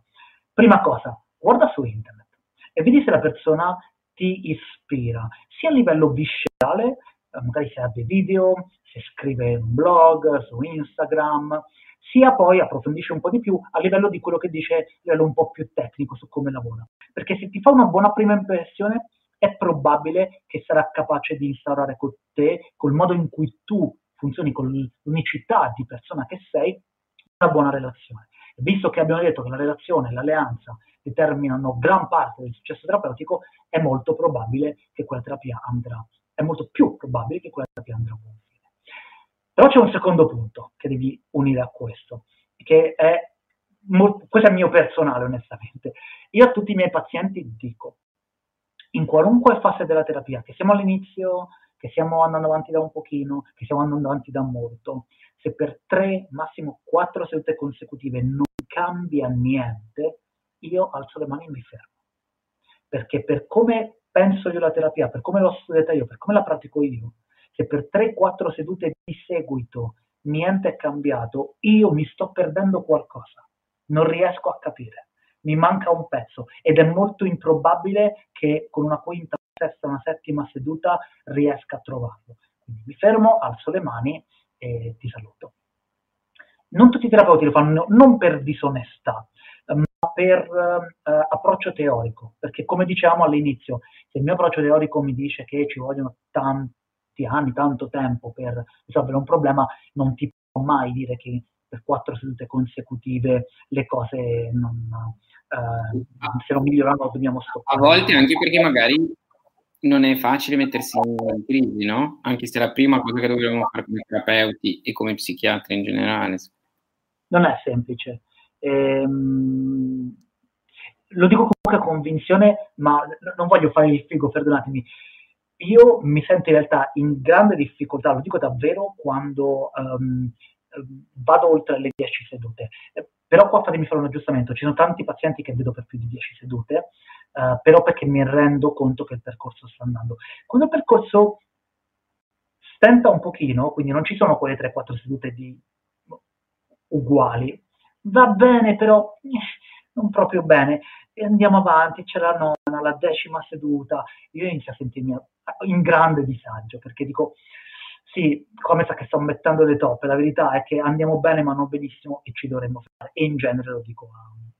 Prima cosa, guarda su internet e vedi se la persona ti ispira, sia a livello viscerale, magari se ha dei video, se scrive un blog, su Instagram, sia poi, approfondisce un po' di più, a livello di quello che dice, a livello un po' più tecnico su come lavora. Perché se ti fa una buona prima impressione, è probabile che sarà capace di instaurare con te, col modo in cui tu funzioni con l'unicità di persona che sei, una buona relazione. E visto che abbiamo detto che la relazione e l'alleanza determinano gran parte del successo terapeutico, è molto probabile che quella terapia andrà, è molto più probabile che quella terapia andrà a buon fine. Però c'è un secondo punto che devi unire a questo, che è molto, questo è mio personale, onestamente. Io a tutti i miei pazienti dico, in qualunque fase della terapia, che siamo all'inizio, che stiamo andando avanti da un pochino, che stiamo andando avanti da molto, se per 3, massimo 4 sedute consecutive non cambia niente, io alzo le mani e mi fermo. Perché per come penso io la terapia, per come l'ho studiata io, per come la pratico io, se per 3-4 sedute di seguito niente è cambiato, io mi sto perdendo qualcosa, non riesco a capire, mi manca un pezzo ed è molto improbabile che con una quinta, una sesta, una settima seduta riesca a trovarlo. Quindi mi fermo, alzo le mani e ti saluto. Non tutti i terapeuti lo fanno, non per disonestà, ma per approccio teorico, perché come dicevamo all'inizio, se il mio approccio teorico mi dice che ci vogliono tanti anni, tanto tempo per risolvere un problema, non ti può mai dire che per 4 sedute consecutive le cose se non migliorano dobbiamo stoppare. A volte anche perché magari non è facile mettersi in crisi, no? Anche se la prima cosa che dobbiamo fare come terapeuti e come psichiatri in generale. Non è semplice. Lo dico con poca convinzione, ma non voglio fare il figo, perdonatemi. Io mi sento in realtà in grande difficoltà, lo dico davvero, quando vado oltre le 10 sedute. Però qua fatemi fare un aggiustamento, ci sono tanti pazienti che vedo per più di 10 sedute, però perché mi rendo conto che il percorso sta andando. Quando il percorso stenta un pochino, quindi non ci sono quelle 3-4 sedute uguali, va bene però non proprio bene, e andiamo avanti, c'è la nona, la 10ª seduta, io inizio a sentirmi in grande disagio, perché dico, sì, come sa che sto mettendo le toppe, la verità è che andiamo bene ma non benissimo e ci dovremmo fare, e in genere lo dico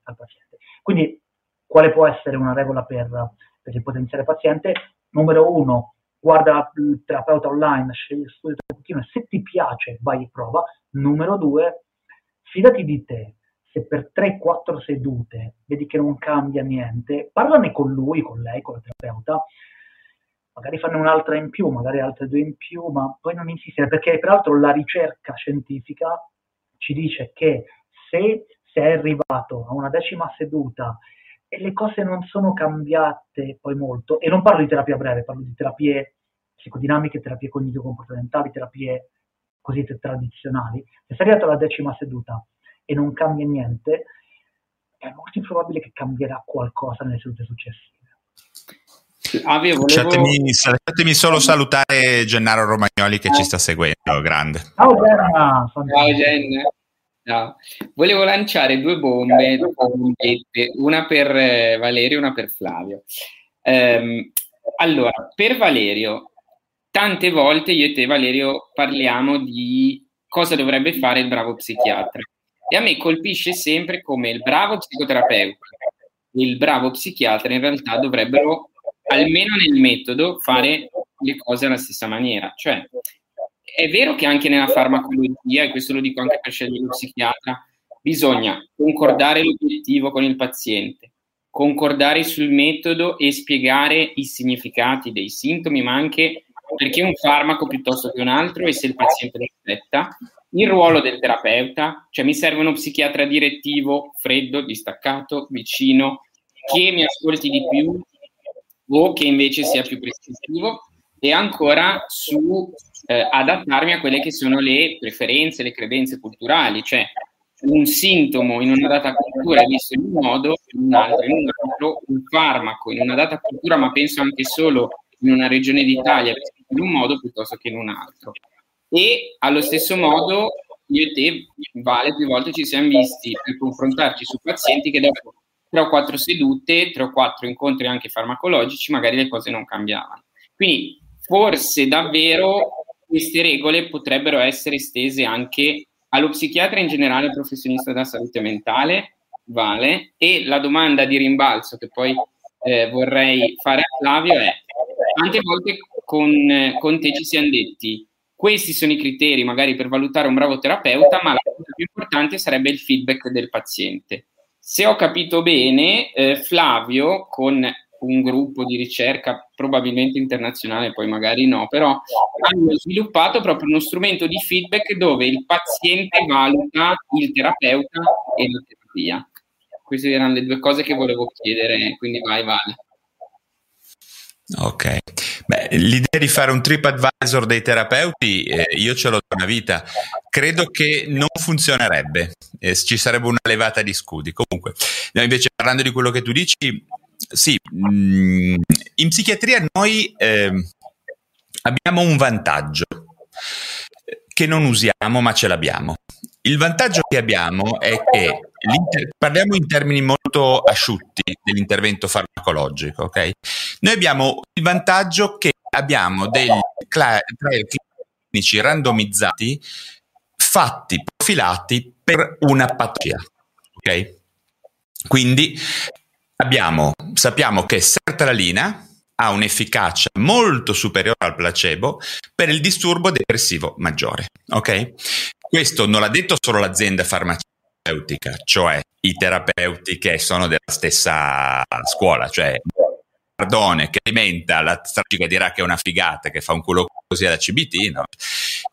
al paziente. Quindi quale può essere una regola per il potenziale paziente? Numero 1, guarda il terapeuta online, scegli, studia un pochino e se ti piace vai e prova. Numero 2, fidati di te, se per 3-4 sedute vedi che non cambia niente, parlane con lui, con lei, con la terapeuta, magari fanno un'altra in più, magari altre 2 in più, ma poi non insistere, perché peraltro la ricerca scientifica ci dice che se sei arrivato a una 10ª seduta e le cose non sono cambiate poi molto, e non parlo di terapia breve, parlo di terapie psicodinamiche, terapie cognitivo-comportamentali, terapie cosiddette tradizionali, se sei arrivato alla 10ª seduta e non cambia niente, è molto improbabile che cambierà qualcosa nelle sedute successive. Lasciatemi solo salutare Gennaro Romagnoli che ci sta seguendo, grande. Ciao Gennaro. Ciao Gennaro. No. Volevo lanciare 2 bombe, una per Valerio e una per Flavio. Allora, per Valerio, tante volte io e te Valerio parliamo di cosa dovrebbe fare il bravo psichiatra e a me colpisce sempre come il bravo psicoterapeuta e il bravo psichiatra in realtà dovrebbero almeno nel metodo fare le cose alla stessa maniera, cioè è vero che anche nella farmacologia, e questo lo dico anche per scegliere lo psichiatra, bisogna concordare l'obiettivo con il paziente, concordare sul metodo e spiegare i significati dei sintomi, ma anche perché un farmaco piuttosto che un altro e se il paziente lo accetta, il ruolo del terapeuta, cioè mi serve uno psichiatra direttivo, freddo, distaccato, vicino, che mi ascolti di più, o che invece sia più prescrittivo, e ancora su adattarmi a quelle che sono le preferenze, le credenze culturali, cioè un sintomo in una data cultura è visto in un modo, in un altro, un farmaco in una data cultura, ma penso anche solo in una regione d'Italia, in un modo piuttosto che in un altro. E allo stesso modo io e te, Vale, più volte ci siamo visti per confrontarci su pazienti che dopo 3 o 4 sedute, 3 o 4 incontri anche farmacologici, magari le cose non cambiavano. Quindi forse davvero queste regole potrebbero essere estese anche allo psichiatra in generale, al professionista della salute mentale, Vale. E la domanda di rimbalzo che poi vorrei fare a Flavio è, tante volte con te ci siamo detti, Questi sono i criteri magari per valutare un bravo terapeuta, ma la cosa più importante sarebbe il feedback del paziente. Se ho capito bene, Flavio, con un gruppo di ricerca probabilmente internazionale, poi magari no, però hanno sviluppato proprio uno strumento di feedback dove il paziente valuta il terapeuta e la terapia. Queste erano le due cose che volevo chiedere, quindi vai Vale. Ok, beh, l'idea di fare un TripAdvisor dei terapeuti io ce l'ho da una vita, credo che non funzionerebbe, ci sarebbe una levata di scudi. Comunque, invece parlando di quello che tu dici, sì, in psichiatria noi abbiamo un vantaggio che non usiamo, ma ce l'abbiamo. Il vantaggio che abbiamo è che parliamo in termini molto asciutti dell'intervento farmacologico, ok? Noi abbiamo il vantaggio che abbiamo dei trial clinici randomizzati fatti, profilati per una patologia, ok? Quindi sappiamo che sertralina ha un'efficacia molto superiore al placebo per il disturbo depressivo maggiore, ok? Questo non l'ha detto solo l'azienda farmaceutica, cioè i terapeuti che sono della stessa scuola, cioè Nardone che alimenta la strategia dirà che è una figata, che fa un culo così alla CBT, no?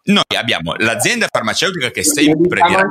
Noi abbiamo l'azienda farmaceutica che sempre dirà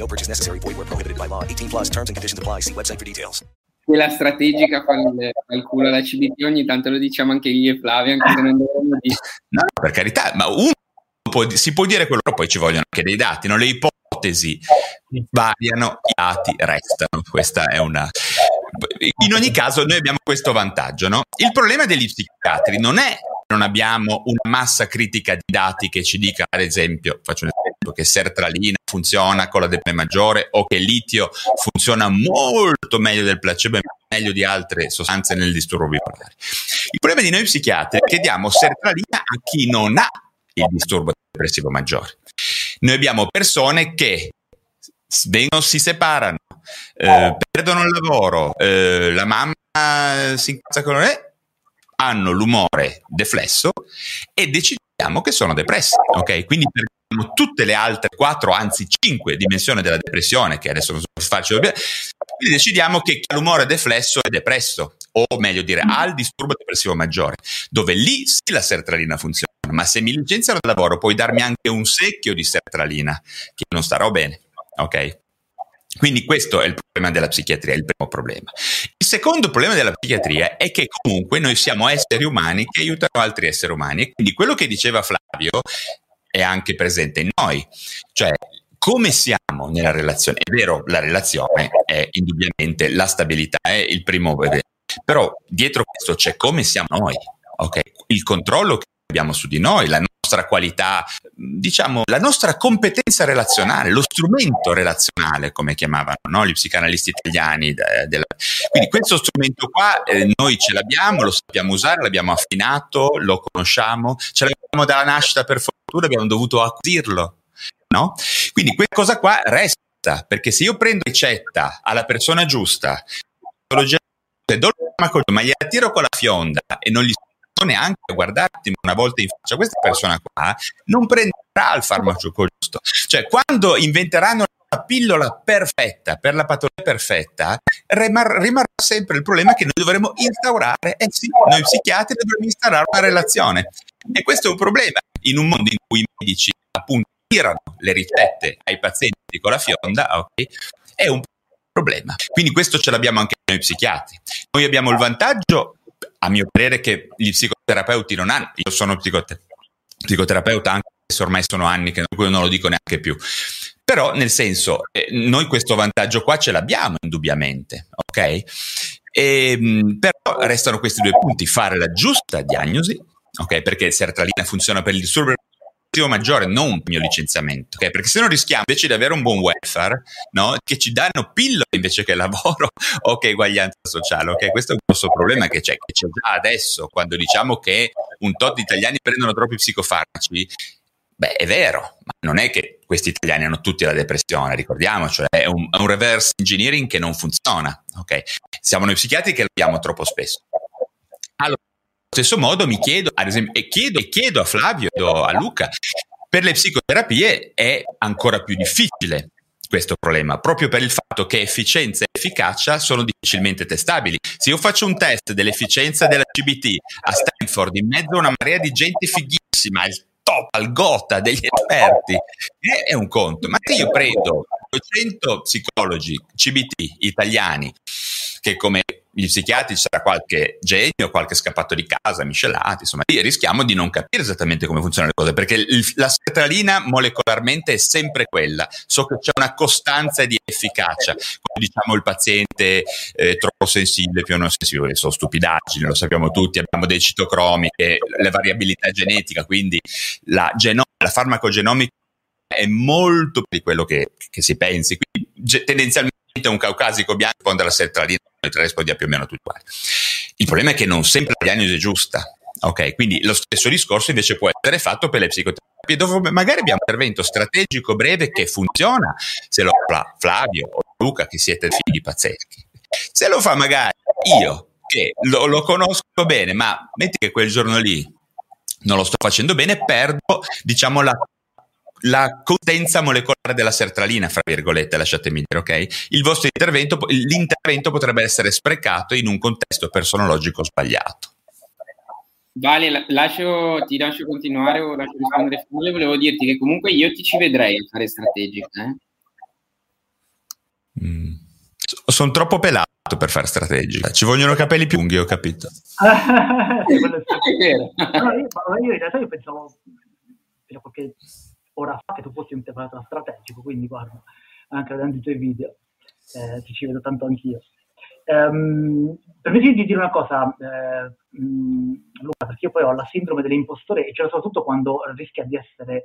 No purchase necessary. Void where prohibited by law. 18+ terms and conditions apply. See website for details. Quella strategica fa il culo alla CBT, ogni tanto lo diciamo anche io e Flavio, anche se non dovremmo dire. No, per carità, ma uno si può dire quello, poi ci vogliono anche dei dati, non le ipotesi variano, i dati restano. Questa è una. In ogni caso noi abbiamo questo vantaggio, no? Il problema degli psichiatri non è non abbiamo una massa critica di dati che ci dica, ad esempio, faccio un esempio, che sertralina funziona con la depressione maggiore o che litio funziona molto meglio del placebo e meglio di altre sostanze nel disturbo bipolare. Il problema di noi psichiatri è che diamo sertralina a chi non ha il disturbo depressivo maggiore. Noi abbiamo persone che vengono, si separano, perdono il lavoro, la mamma si incazza con lei, hanno l'umore deflesso e decidiamo che sono depressi, ok? Quindi perdiamo tutte le altre 4, anzi 5 dimensioni della depressione, che adesso non so farci bene, quindi decidiamo che chi ha l'umore deflesso è depresso, o meglio dire, ha il disturbo depressivo maggiore, dove lì sì la sertralina funziona, ma se mi licenziano dal lavoro puoi darmi anche un secchio di sertralina, che non starò bene, ok? Quindi questo è il problema della psichiatria, il primo problema. Il secondo problema della psichiatria è che comunque noi siamo esseri umani che aiutano altri esseri umani, e quindi quello che diceva Flavio è anche presente in noi, cioè come siamo nella relazione. È vero, la relazione è indubbiamente la stabilità, è il primo, però dietro questo c'è come siamo noi, ok? Il controllo che abbiamo su di noi, la nostra qualità, diciamo, la nostra competenza relazionale, lo strumento relazionale, come chiamavano, no? Gli psicanalisti italiani. Quindi questo strumento qua noi ce l'abbiamo, lo sappiamo usare, l'abbiamo affinato, lo conosciamo, ce l'abbiamo dalla nascita, per fortuna abbiamo dovuto acquisirlo, no? Quindi questa cosa qua resta, perché se io prendo ricetta alla persona giusta, ma gliela tiro con la fionda e non gli neanche a guardarti una volta in faccia, questa persona qua non prenderà il farmaco giusto. Cioè, quando inventeranno la pillola perfetta per la patologia perfetta, rimarrà sempre il problema che noi dovremo instaurare. Noi psichiatri dovremo instaurare una relazione E questo è un problema in un mondo in cui i medici appunto tirano le ricette ai pazienti con la fionda, okay, è un problema. Quindi questo ce l'abbiamo anche noi psichiatri. Noi abbiamo il vantaggio, a mio parere, che gli psicoterapeuti non hanno. Io sono psicoterapeuta anche se ormai sono anni che non lo dico neanche più. Però nel senso, noi questo vantaggio qua ce l'abbiamo indubbiamente, ok? Però restano questi due punti: fare la giusta diagnosi, ok, perché sertralina funziona per il disturbo maggiore, non un mio licenziamento, ok, perché se no rischiamo, invece di avere un buon welfare, no, che ci danno pillole invece che lavoro o che eguaglianza sociale, ok, questo è un grosso problema che c'è già adesso. Quando diciamo che un tot di italiani prendono troppi psicofarmaci, beh, è vero, ma non è che questi italiani hanno tutti la depressione, ricordiamoci, è un reverse engineering che non funziona, ok? Siamo noi psichiatri che lo abbiamo troppo spesso. Allo stesso modo mi chiedo, ad esempio, e chiedo a Flavio, a Luca, per le psicoterapie è ancora più difficile questo problema, proprio per il fatto che efficienza e efficacia sono difficilmente testabili. Se io faccio un test dell'efficienza della CBT a Stanford in mezzo a una marea di gente fighissima, al gota degli esperti, è un conto, ma se io prendo 200 psicologi CBT italiani, che come gli psichiatri sarà qualche genio, qualche scappato di casa, miscelati, insomma, lì rischiamo di non capire esattamente come funzionano le cose, perché la sertralina molecolarmente è sempre quella, so che c'è una costanza di efficacia, quando diciamo il paziente è troppo sensibile, più o meno sensibile, sono stupidaggini, lo sappiamo tutti, abbiamo dei citocromi, le variabilità genetica, quindi la farmacogenomica è molto più di quello che si pensi, quindi tendenzialmente un caucasico bianco risponde alla sertralina, mentre risponde a più o meno tutti quanti. Il problema è che non sempre la diagnosi è giusta, ok? Quindi lo stesso discorso invece può essere fatto per le psicoterapie, dove magari abbiamo un intervento strategico breve che funziona, se lo fa Flavio o Luca, che siete figli pazzeschi. Se lo fa magari io, che lo conosco bene, ma metti che quel giorno lì non lo sto facendo bene, perdo, diciamo, la potenza molecolare della sertralina, fra virgolette, lasciatemi dire, ok? Il vostro intervento, l'intervento potrebbe essere sprecato in un contesto personologico sbagliato. Vale, ti lascio continuare o lascio rispondere. Volevo dirti che comunque io ci vedrei a fare strategica. Sono troppo pelato per fare strategica, ci vogliono capelli più lunghi, ho capito. Io in realtà io pensavo perché ora fa che tu fossi un preparato strategico, quindi guarda, anche vedendo i tuoi video, ci vedo tanto anch'io. Permettimi di dire una cosa, Luca, perché io poi ho la sindrome dell'impostore, e cioè soprattutto quando rischia di essere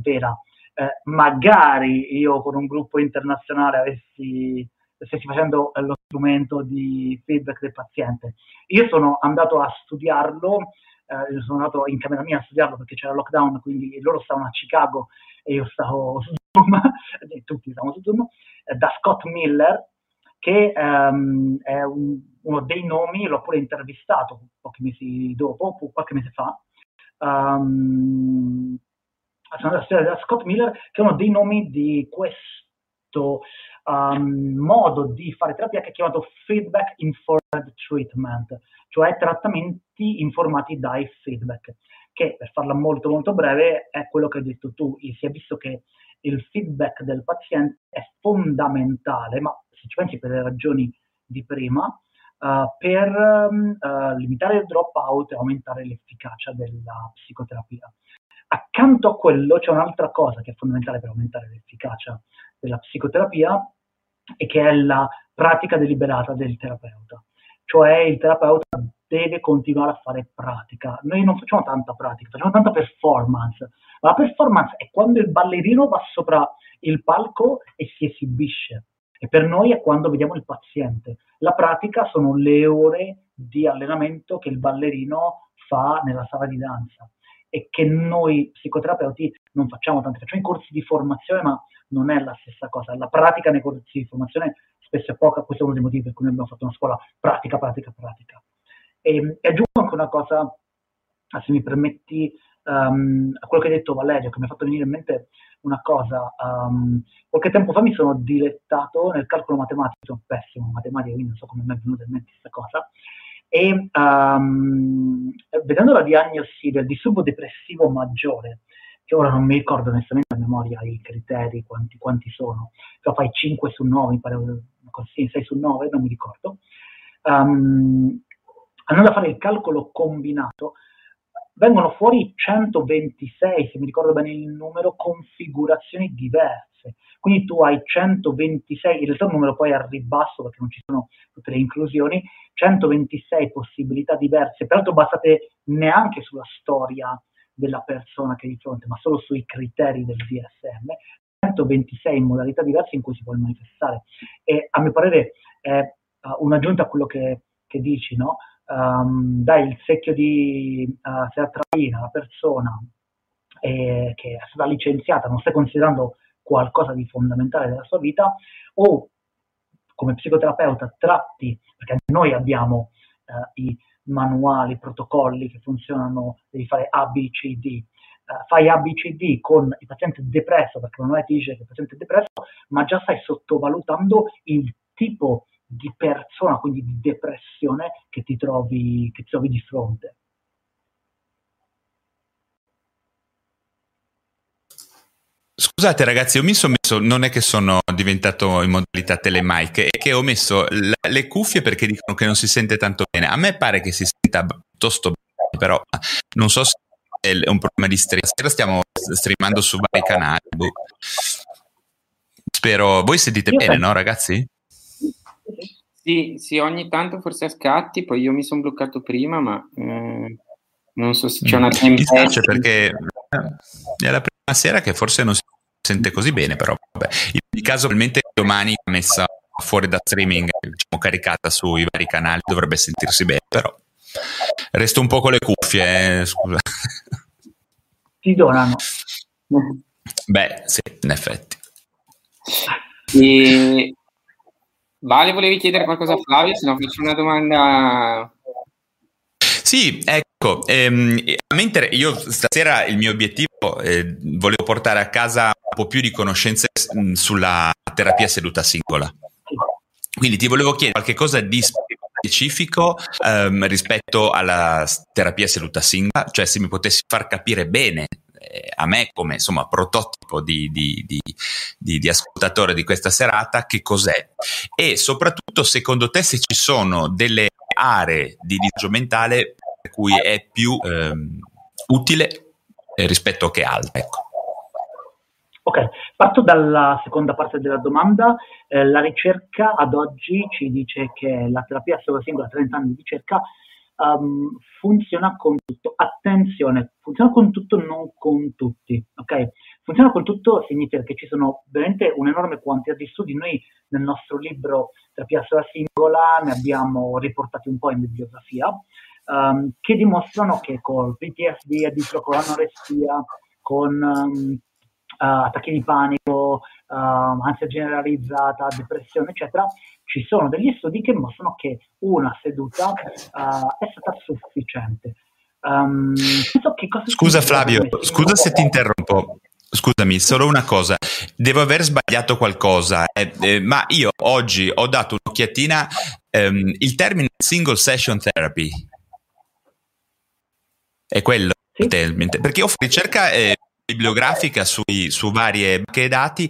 vera. Magari io con un gruppo internazionale stessi facendo lo strumento di feedback del paziente. Io sono andato a studiarlo, sono andato in camera mia a studiarlo perché c'era lockdown, quindi loro stavano a Chicago e io stavo su Zoom, tutti stavamo su Zoom, da Scott Miller, che è uno dei nomi, l'ho pure intervistato qualche mese fa, sono andato a studiare da Scott Miller, che è uno dei nomi di questo modo di fare terapia che è chiamato feedback informed treatment, cioè trattamenti informati dai feedback, che per farla molto molto breve è quello che hai detto tu. Si è visto che il feedback del paziente è fondamentale, ma se ci pensi per le ragioni di prima, per limitare il dropout e aumentare l'efficacia della psicoterapia. Accanto a quello c'è un'altra cosa che è fondamentale per aumentare l'efficacia della psicoterapia, e che è la pratica deliberata del terapeuta. Cioè il terapeuta deve continuare a fare pratica. Noi non facciamo tanta pratica, facciamo tanta performance. Ma la performance è quando il ballerino va sopra il palco e si esibisce. E per noi è quando vediamo il paziente. La pratica sono le ore di allenamento che il ballerino fa nella sala di danza, e che noi psicoterapeuti non facciamo tanto, facciamo i corsi di formazione, ma non è la stessa cosa. La pratica nei corsi di formazione spesso è poca, questo è uno dei motivi per cui noi abbiamo fatto una scuola pratica. E aggiungo anche una cosa, se mi permetti, a quello che hai detto Valerio, che mi ha fatto venire in mente una cosa. Qualche tempo fa mi sono dilettato nel calcolo matematico, sono pessimo in matematica, quindi non so come mi è venuta in mente questa cosa, e vedendo la diagnosi del disturbo depressivo maggiore, che ora non mi ricordo onestamente a memoria i criteri, quanti sono, però fai 5 su 9, mi pare, 6 su 9, non mi ricordo, andando a fare il calcolo combinato, vengono fuori 126, se mi ricordo bene il numero, configurazioni diverse. Quindi tu hai 126, in realtà il numero poi è al ribasso perché non ci sono tutte le inclusioni, 126 possibilità diverse, peraltro basate neanche sulla storia della persona che è di fronte, ma solo sui criteri del DSM, 126 modalità diverse in cui si può manifestare. E a mio parere è un'aggiunta a quello che dici, no? Dai il secchio di sertralina, la persona che è stata licenziata, non stai considerando qualcosa di fondamentale della sua vita, o come psicoterapeuta tratti, perché noi abbiamo i manuali, i protocolli che funzionano, devi fare ABCD, fai ABCD con il paziente depresso, perché non è ti dice che il paziente è depresso, ma già stai sottovalutando il tipo di persona, quindi di depressione che ti trovi di fronte. Scusate ragazzi, io mi sono messo, non è che sono diventato in modalità telemic, è che ho messo le cuffie perché dicono che non si sente tanto bene. A me pare che si senta piuttosto bene, però non so se è un problema di stream. Stasera stiamo streamando su vari canali, boh. Spero, voi sentite bene, no ragazzi? Sì, ogni tanto forse a scatti, poi io mi sono bloccato prima, ma non so se c'è una tempo. Mi dispiace perché è la prima sera che forse non si sente così bene, però vabbè. In ogni caso probabilmente domani messa fuori da streaming, diciamo caricata sui vari canali, dovrebbe sentirsi bene, però resto un po' con le cuffie, scusa. Ti donano. Beh, sì, in effetti. E... Vale, volevi chiedere qualcosa a Flavio? Se no faccio una domanda. Sì, ecco, mentre io stasera il mio obiettivo volevo portare a casa un po' più di conoscenze sulla terapia seduta singola. Quindi ti volevo chiedere qualche cosa di specifico rispetto alla terapia seduta singola, cioè se mi potessi far capire bene a me come insomma prototipo di ascoltatore di questa serata che cos'è, e soprattutto secondo te se ci sono delle aree di disagio mentale per cui è più utile rispetto che altre. Ecco. Ok, parto dalla seconda parte della domanda. La ricerca ad oggi ci dice che la terapia solo singola, 30 anni di ricerca, funziona con tutto. Attenzione, funziona con tutto, non con tutti, ok? Funziona con tutto significa che ci sono veramente un'enorme quantità di studi. Noi nel nostro libro Terapia sola singola ne abbiamo riportati un po' in bibliografia, che dimostrano che col PTSD, addirittura con l'anoressia, con attacchi di panico, ansia generalizzata, depressione, eccetera, ci sono degli studi che mostrano che una seduta è stata sufficiente. Che cosa scusa Flavio, scusa se ti interrompo, scusami, solo una cosa, devo aver sbagliato qualcosa, ma io oggi ho dato un'occhiatina, il termine single session therapy, è quello? Sì. Perché ho fatto ricerca bibliografica su varie banche dati,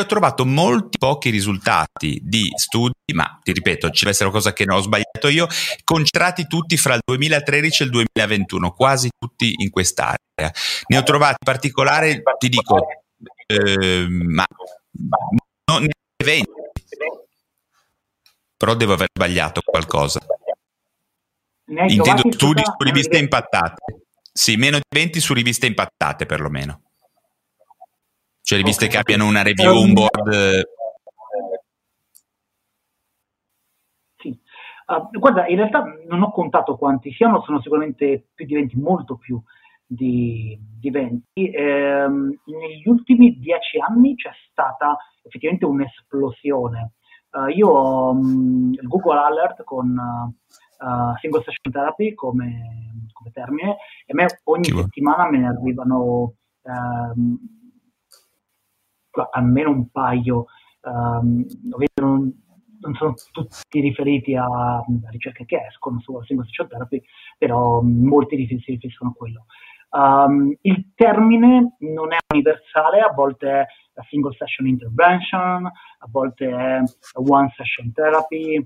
ho trovato molti pochi risultati di studi, ma ti ripeto, ci deve essere qualcosa che non ho sbagliato io, concentrati tutti fra il 2013 e il 2021, quasi tutti in quest'area. Ne ho trovati in particolare, ti dico, ma non ne ho 20, però devo aver sbagliato qualcosa. Intendo studi su riviste impattate. Sì, meno di 20 su riviste impattate perlomeno. Cioè riviste okay, che abbiano una review, un board. Sì. Guarda, in realtà non ho contato quanti siano, sono sicuramente più di 20, molto più di 20. Negli ultimi 10 anni c'è stata effettivamente un'esplosione. Io ho il Google Alert con Single Session Therapy come termine, e a me ogni settimana me ne arrivano... almeno un paio, ovviamente non, non sono tutti riferiti a ricerche che escono sulla social therapy, però molti si riferiscono a quello. Il termine non è universale, a volte è la single session intervention, a volte è one session therapy,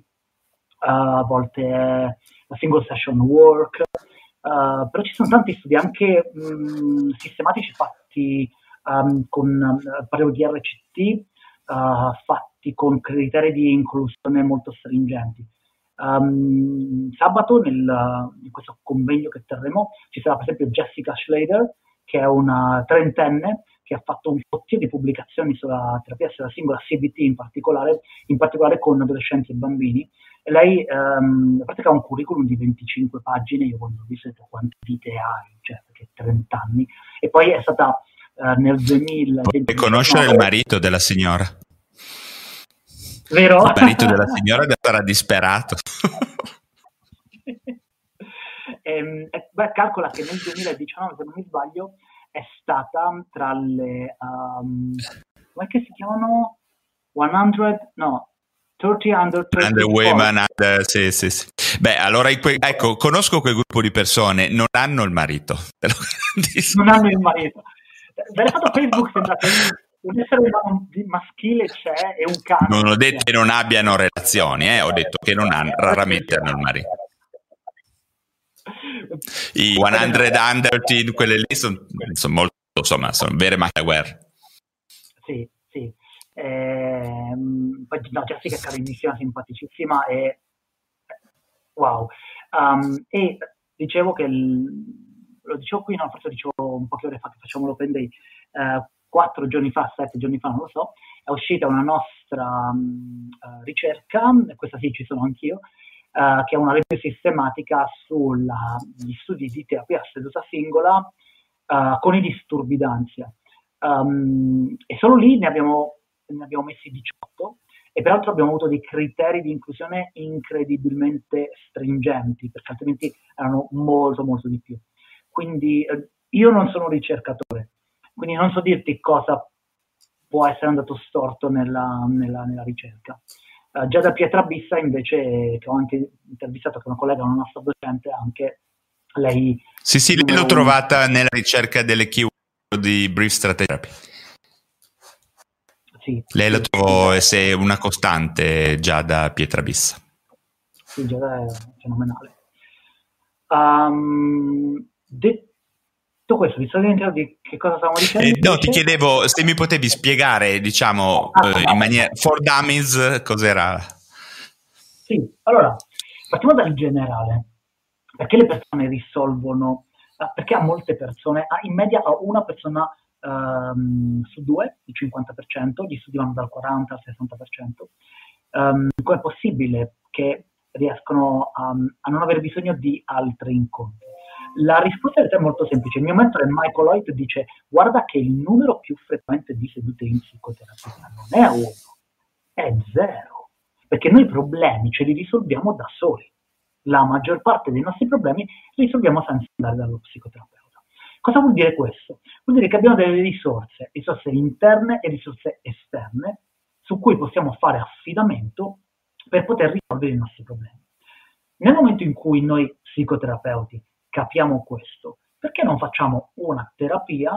a volte è la single session work, però ci sono tanti studi anche sistematici fatti parliamo di RCT, fatti con criteri di inclusione molto stringenti. Sabato in questo convegno che terremo ci sarà per esempio Jessica Schlader, che è una trentenne che ha fatto un sacco di pubblicazioni sulla terapia, sulla singola CBT in particolare con adolescenti e bambini, e lei pratica un curriculum di 25 pagine, io quando ho visto ho detto quante vite hai, cioè perché 30 anni, e poi è stata nel 2000... Potete conoscere il marito della signora. Vero? Il marito della signora sarà disperato. Beh, calcola che nel 2019, se non mi sbaglio, è stata tra le... come si chiamano? 130 women under, sì. Beh, allora ecco, conosco quel gruppo di persone, non hanno il marito. Non hanno il marito. Dal fatto Facebook sembra che un essere umano maschile c'è e un cane. Non ho detto che non abbiano relazioni, ho detto che non hanno, raramente hanno il marito. I 113, quelle lì sono molto, insomma, sono vere macchine da guerra. Sì. No, Jessica è carinissima, simpaticissima e wow. E dicevo che lo dicevo qui, no, forse dicevo un po' che ore fa che facciamo l'open day, 7 giorni fa, non lo so, è uscita una nostra ricerca, questa sì ci sono anch'io, che è una review sistematica sugli studi di terapia seduta singola con i disturbi d'ansia. E solo lì ne abbiamo messi 18 e peraltro abbiamo avuto dei criteri di inclusione incredibilmente stringenti, perché altrimenti erano molto di più. Quindi io non sono un ricercatore, quindi non so dirti cosa può essere andato storto nella ricerca. Già da Pietrabissa, invece, che ho anche intervistato con una collega, una nostra docente, anche lei... Sì, lei l'ho trovata nella ricerca delle keyword di Brief Therapy. Sì. Lei la trovò essere una costante già da Pietrabissa. Sì, già da, è fenomenale. Detto questo, vi sto dicendo di che cosa stavamo dicendo? No, ti chiedevo se mi potevi spiegare, diciamo, in maniera for dummies, cos'era? Sì, allora, partiamo dal generale. Perché le persone risolvono? Perché a molte persone, in media a una persona su due, il 50%, gli studi vanno dal 40 al 60%. Com'è possibile che riescono a non avere bisogno di altri incontri? La risposta in realtà è molto semplice. Il mio mentore Michael Hoyt dice: guarda che il numero più frequente di sedute in psicoterapia non è 1, è 0, perché noi i problemi ce li risolviamo da soli. La maggior parte dei nostri problemi li risolviamo senza andare dallo psicoterapeuta. Cosa vuol dire questo? Vuol dire che abbiamo delle risorse interne e risorse esterne, su cui possiamo fare affidamento per poter risolvere i nostri problemi. Nel momento in cui noi psicoterapeuti capiamo questo, perché non facciamo una terapia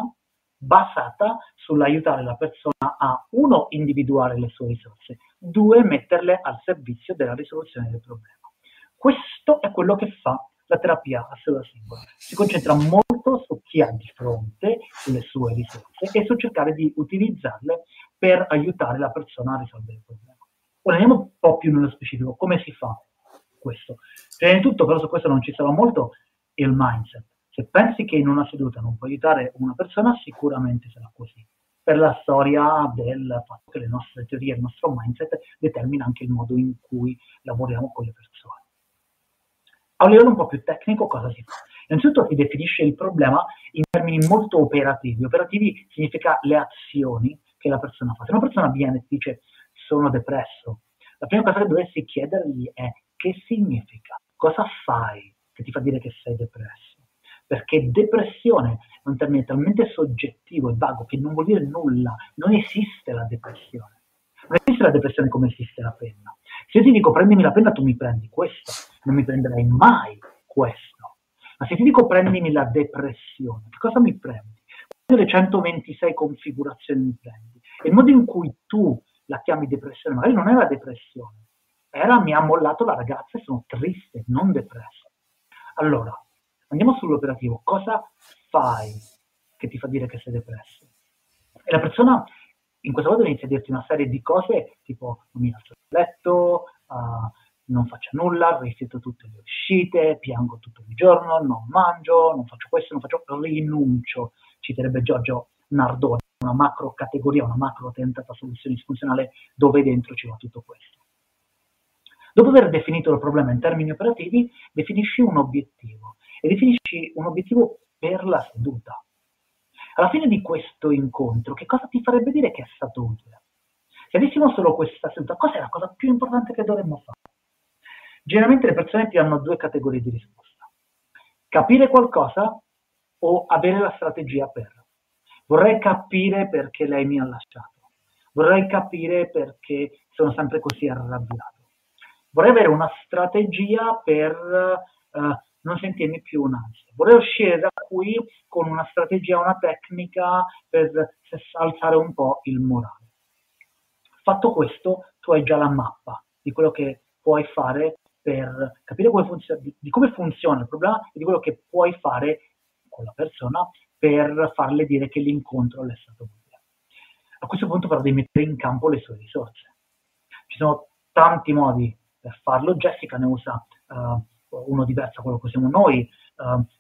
basata sull'aiutare la persona a, 1, individuare le sue risorse, 2, metterle al servizio della risoluzione del problema. Questo è quello che fa la terapia a seduta singola. Si concentra molto su chi ha di fronte le sue risorse e su cercare di utilizzarle per aiutare la persona a risolvere il problema. Ora andiamo un po' più nello specifico. Come si fa questo? Prima di tutto, però su questo non ci sarà molto, il mindset. Se pensi che in una seduta non puoi aiutare una persona, sicuramente sarà così, per la storia del fatto che le nostre teorie, il nostro mindset determina anche il modo in cui lavoriamo con le persone. A un livello un po' più tecnico cosa si fa? Innanzitutto si definisce il problema in termini molto operativi. Operativi significa le azioni che la persona fa. Se una persona viene e dice sono depresso, la prima cosa che dovresti chiedergli è: che significa? Cosa fai che ti fa dire che sei depresso? Perché depressione è un termine talmente soggettivo e vago che non vuol dire nulla. Non esiste la depressione. Non esiste la depressione come esiste la penna. Se io ti dico prendimi la penna, tu mi prendi questo, non mi prenderai mai questo. Ma se ti dico prendimi la depressione, che cosa mi prendi? Quelle 126 configurazioni mi prendi. E il modo in cui tu la chiami depressione, magari non è la depressione, era mi ha mollato la ragazza e sono triste, non depressa. Allora, andiamo sull'operativo. Cosa fai che ti fa dire che sei depresso? E la persona in questo modo inizia a dirti una serie di cose tipo non mi alzo il letto, non faccio nulla, rifiuto tutte le uscite, piango tutto il giorno, non mangio, non faccio questo, non faccio, rinuncio. Citerebbe Giorgio Nardone, una macro categoria, una macro tentata soluzione disfunzionale dove dentro ci va tutto questo. Dopo aver definito il problema in termini operativi, definisci un obiettivo e definisci un obiettivo per la seduta. Alla fine di questo incontro, che cosa ti farebbe dire che è stato utile? Se avessimo solo questa seduta, cosa è la cosa più importante che dovremmo fare? Generalmente le persone ti danno due categorie di risposta. Capire qualcosa o avere la strategia per. Vorrei capire perché lei mi ha lasciato. Vorrei capire perché sono sempre così arrabbiato. Vorrei avere una strategia per non sentirmi più un'ansia. Vorrei uscire da qui con una strategia, una tecnica per alzare un po' il morale. Fatto questo, tu hai già la mappa di quello che puoi fare per capire come funziona, di come funziona il problema e di quello che puoi fare con la persona per farle dire che l'incontro le è stato utile. A questo punto però devi mettere in campo le sue risorse. Ci sono tanti modi per farlo. Jessica ne usa uno diverso da quello che usiamo noi,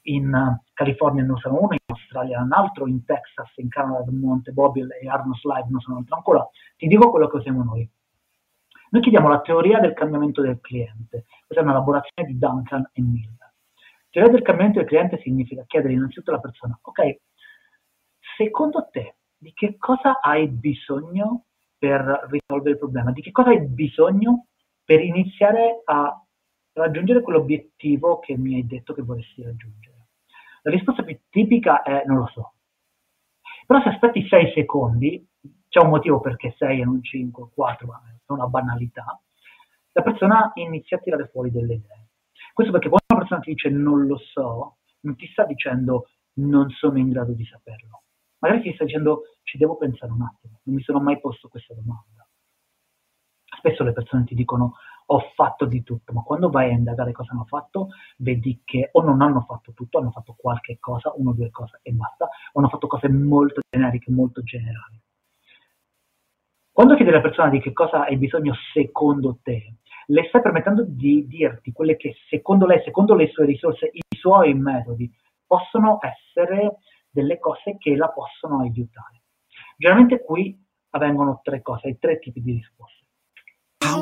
in California ne usano uno, in Australia un altro, in Texas, in Canada, Montebobbil e Arnos Live non sono altro ancora. Ti dico quello che usiamo noi. Noi chiediamo la teoria del cambiamento del cliente, questa è una elaborazione di Duncan e Miller. Teoria del cambiamento del cliente significa chiedere innanzitutto alla persona, ok, secondo te di che cosa hai bisogno per risolvere il problema? Di che cosa hai bisogno per iniziare a raggiungere quell'obiettivo che mi hai detto che vorresti raggiungere? La risposta più tipica è non lo so. Però se aspetti 6 secondi, c'è un motivo perché 6 e non 5, 4, ma è una banalità, la persona inizia a tirare fuori delle idee. Questo perché quando una persona ti dice non lo so, non ti sta dicendo non sono in grado di saperlo. Magari ti sta dicendo ci devo pensare un attimo, non mi sono mai posto questa domanda. Spesso le persone ti dicono ho fatto di tutto, ma quando vai a indagare cosa hanno fatto, vedi che o non hanno fatto tutto, hanno fatto qualche cosa, 1 o 2 cose e basta, o hanno fatto cose molto generiche, molto generali. Quando chiedi alla persona di che cosa hai bisogno secondo te, le stai permettendo di dirti quelle che secondo lei, secondo le sue risorse, i suoi metodi, possono essere delle cose che la possono aiutare. Generalmente qui avvengono 3 cose, hai 3 tipi di risposte. How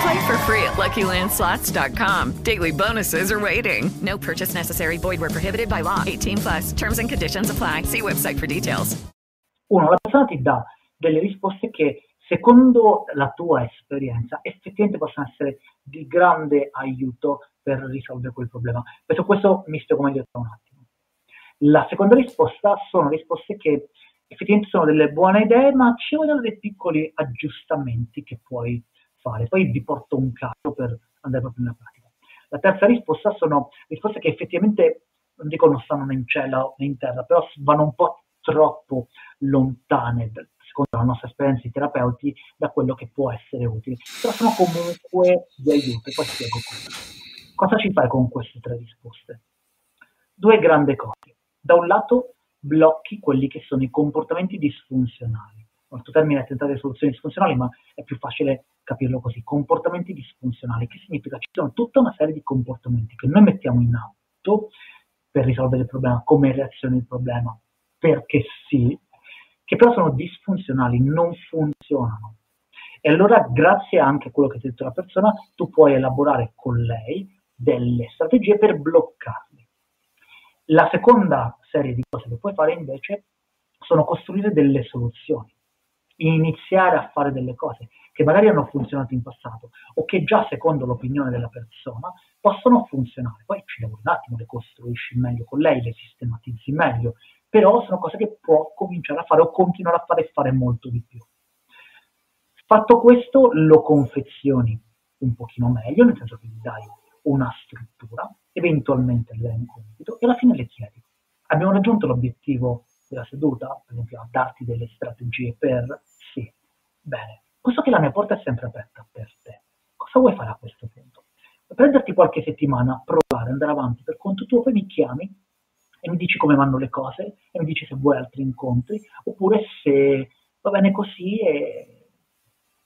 Play for free at LuckyLandSlots.com. Daily bonuses are waiting. No purchase necessary. Void where prohibited by law. 18+. Terms and conditions apply. See website for details. Uno, la persona ti dà delle risposte che, secondo la tua esperienza, effettivamente possono essere di grande aiuto per risolvere quel problema. Per questo mi spiego meglio tra un attimo. La seconda risposta sono risposte che effettivamente sono delle buone idee, ma ci vogliono dei piccoli aggiustamenti che puoi fare. Poi vi porto un caso per andare proprio nella pratica. La terza risposta sono risposte che effettivamente, non dico non stanno né in cielo né in terra, però vanno un po' troppo lontane, secondo la nostra esperienza di terapeuti, da quello che può essere utile. Però sono comunque di aiuto. Poi spiego cosa ci fai con queste 3 risposte. 2 grandi cose. Da un lato blocchi quelli che sono i comportamenti disfunzionali. Questo termine è tentato di soluzioni disfunzionali, ma è più facile capirlo così. Comportamenti disfunzionali, che significa ci sono tutta una serie di comportamenti che noi mettiamo in atto per risolvere il problema, come reazione al problema, perché sì, che però sono disfunzionali, non funzionano. E allora, grazie anche a quello che ti ha detto la persona, tu puoi elaborare con lei delle strategie per bloccarli. La seconda serie di cose che puoi fare, invece, sono costruire delle soluzioni, iniziare a fare delle cose che magari hanno funzionato in passato o che già, secondo l'opinione della persona, possono funzionare. Poi ci lavori un attimo, le costruisci meglio con lei, le sistematizzi meglio, però sono cose che può cominciare a fare o continuare a fare e fare molto di più. Fatto questo, lo confezioni un pochino meglio, nel senso che gli dai una struttura, eventualmente gli dai un compito e alla fine le chiedi: abbiamo raggiunto l'obiettivo della seduta, per esempio a darti delle strategie per... Sì, bene, questo che la mia porta è sempre aperta per te, cosa vuoi fare a questo punto? Prenderti qualche settimana, provare, andare avanti per conto tuo, poi mi chiami e mi dici come vanno le cose e mi dici se vuoi altri incontri, oppure se va bene così e...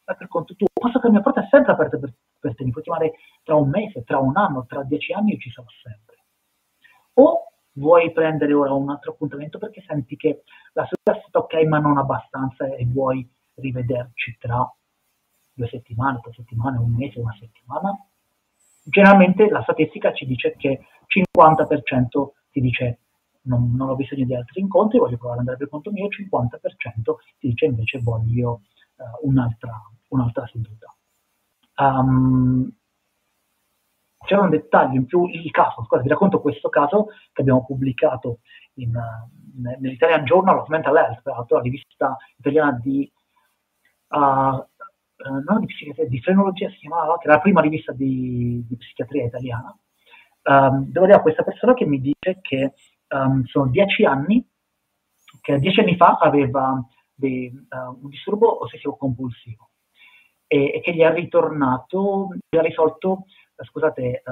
per conto tuo. Posso che la mia porta è sempre aperta per te, mi puoi chiamare tra un mese, tra un anno, tra 10 anni, io ci sarò sempre. O vuoi prendere ora un altro appuntamento perché senti che la seduta è stata ok ma non abbastanza e vuoi rivederci tra 2 settimane, 3 settimane, un mese, una settimana? Generalmente la statistica ci dice che 50% ti dice non ho bisogno di altri incontri, voglio provare ad andare per conto mio, 50% ti dice invece voglio un'altra seduta. C'era un dettaglio in più, il caso, scusate, vi racconto questo caso che abbiamo pubblicato nell'Italian Journal of Mental Health, tra l'altro la rivista italiana di frenologia, si chiamava, che era la prima rivista di psichiatria italiana. Devo dire a questa persona che mi dice che sono 10 anni, che 10 anni fa aveva un disturbo ossessivo compulsivo e che gli è ritornato, gli ha risolto, scusate,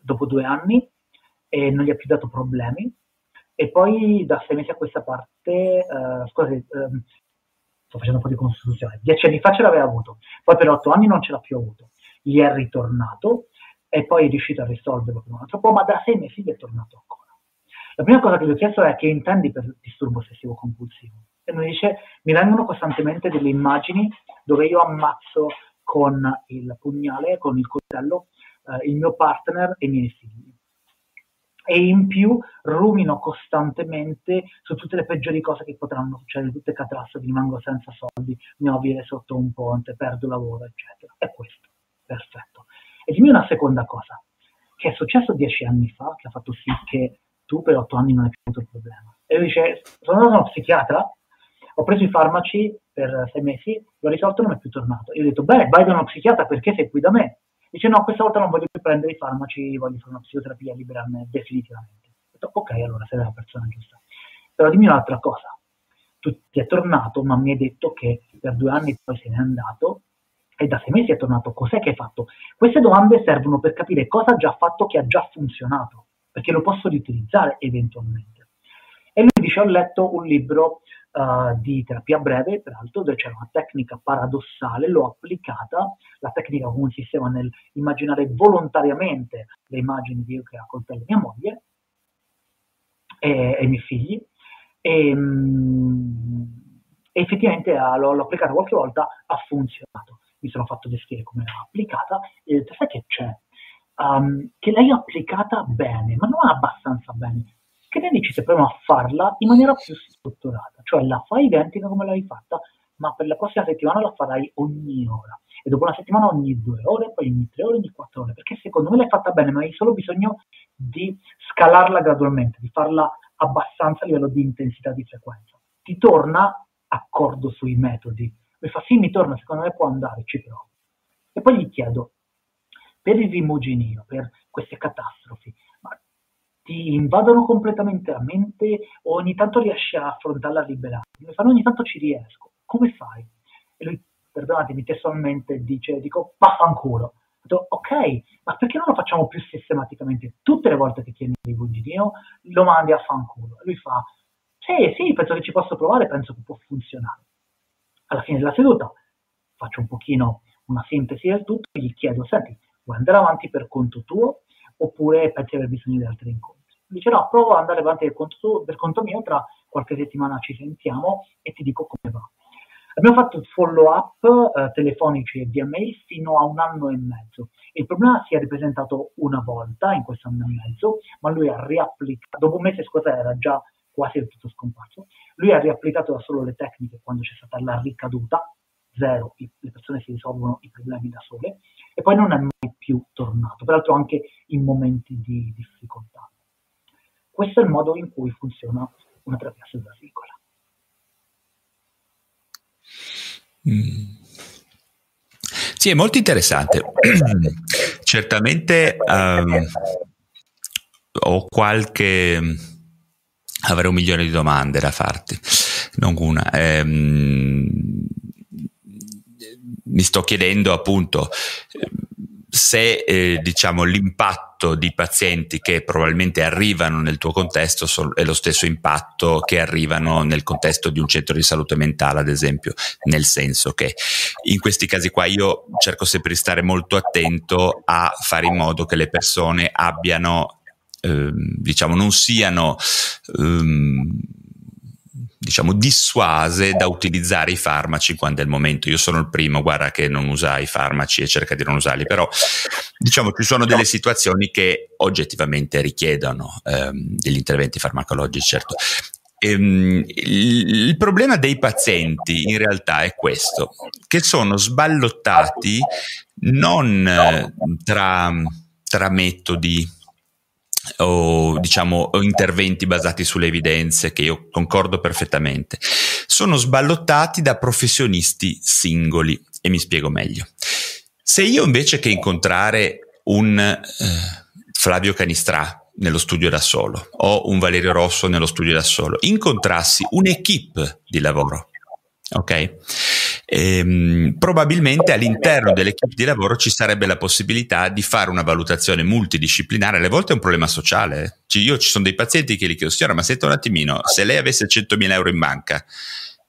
dopo 2 anni e non gli ha più dato problemi, e poi da 6 mesi a questa parte, scusate, sto facendo un po' di costruzione, 10 anni fa ce l'aveva avuto, poi per 8 anni non ce l'ha più avuto, gli è ritornato e poi è riuscito a risolverlo per un altro po', ma da 6 mesi gli è tornato ancora. La prima cosa che gli ho chiesto è: che intendi per disturbo ossessivo compulsivo? E mi dice: mi vengono costantemente delle immagini dove io ammazzo con il pugnale, con il coltello, il mio partner e i miei figli. E in più rumino costantemente su tutte le peggiori cose che potranno succedere, tutte catastrofi, rimango senza soldi, mi avviene sotto un ponte, perdo lavoro, eccetera. È questo, perfetto. E dimmi una seconda cosa, che è successo 10 anni fa, che ha fatto sì che tu per 8 anni non hai più avuto il problema. E lui dice: sono andato a uno psichiatra, ho preso i farmaci per 6 mesi, l'ho risolto e non è più tornato. Io ho detto: bene, vai da uno psichiatra, perché sei qui da me? Dice: no, questa volta non voglio più prendere i farmaci, voglio fare una psicoterapia, liberarne definitivamente. Ho detto: ok, allora sei la persona giusta. Però dimmi un'altra cosa. Tu ti è tornato, ma mi hai detto che per 2 anni poi se n'è andato e da 6 mesi è tornato. Cos'è che hai fatto? Queste domande servono per capire cosa ha già fatto che ha già funzionato, perché lo posso riutilizzare eventualmente. E lui dice: ho letto un libro di terapia breve, peraltro, dove c'era una tecnica paradossale, l'ho applicata, la tecnica consisteva nell'immaginare volontariamente le immagini di io che accoltello mia moglie e i miei figli, e effettivamente l'ho applicata qualche volta, ha funzionato. Mi sono fatto descrivere come l'ho applicata e ho detto: sai che c'è? Che l'hai applicata bene, ma non abbastanza bene. Che ne dici se proviamo a farla in maniera più strutturata? Cioè la fai identica come l'hai fatta, ma per la prossima settimana la farai ogni ora, e dopo una settimana ogni 2 ore, poi ogni 3 ore, ogni 4 ore, perché secondo me l'hai fatta bene, ma hai solo bisogno di scalarla gradualmente, di farla abbastanza a livello di intensità, di frequenza. Ti torna? Accordo sui metodi. Mi fa: sì, mi torna, secondo me può andare, ci provo. E poi gli chiedo: per il rimuginio, per queste catastrofi, ti invadono completamente la mente o ogni tanto riesci a affrontarla, a liberarti? Mi fanno: ogni tanto ci riesco. Come fai? E lui, perdonatemi, testualmente dico: vaffanculo. Ok, ma perché non lo facciamo più sistematicamente? Tutte le volte che tieni il rimuginio lo mandi a fanculo. lui fa, sì, penso che ci posso provare, penso che può funzionare. Alla fine della seduta faccio un pochino una sintesi del tutto e gli chiedo, senti, vuoi andare avanti per conto tuo oppure pensi di aver bisogno di altri incontri? Dice, no, provo ad andare avanti per conto mio, tra qualche settimana ci sentiamo e ti dico come va. Abbiamo fatto follow-up telefonici e via mail fino a 1 anno e mezzo. Il problema si è ripresentato una volta in questo 1 anno e mezzo, ma lui ha riapplicato, dopo un mese era già quasi del tutto scomparso, lui ha riapplicato da solo le tecniche quando c'è stata la ricaduta, zero, le persone si risolvono i problemi da sole, e poi non è mai più tornato, peraltro anche in momenti di difficoltà. Questo è il modo in cui funziona una terapia sulla singola. Sì, è molto interessante. Certamente avrei 1 milione di domande da farti, non una. Mi sto chiedendo appunto se diciamo l'impatto di pazienti che probabilmente arrivano nel tuo contesto è lo stesso impatto che arrivano nel contesto di un centro di salute mentale, ad esempio, nel senso che in questi casi qua io cerco sempre di stare molto attento a fare in modo che le persone abbiano diciamo non siano diciamo dissuase da utilizzare i farmaci quando è il momento. Io sono il primo, guarda, che non usa i farmaci e cerca di non usarli, però diciamo ci sono delle situazioni che oggettivamente richiedono degli interventi farmacologici, certo. Il problema dei pazienti in realtà è questo, che sono sballottati non tra metodi o diciamo interventi basati sulle evidenze, che io concordo perfettamente, sono sballottati da professionisti singoli, e mi spiego meglio. Se io invece che incontrare un Flavio Cannistrà nello studio da solo o un Valerio Rosso nello studio da solo, incontrassi un'equipe di lavoro, ok? Probabilmente all'interno dell'equipe di lavoro ci sarebbe la possibilità di fare una valutazione multidisciplinare. Alle volte è un problema sociale. Ci sono dei pazienti che gli chiedo, signora, ma senta un attimino, se lei avesse 100.000 euro in banca,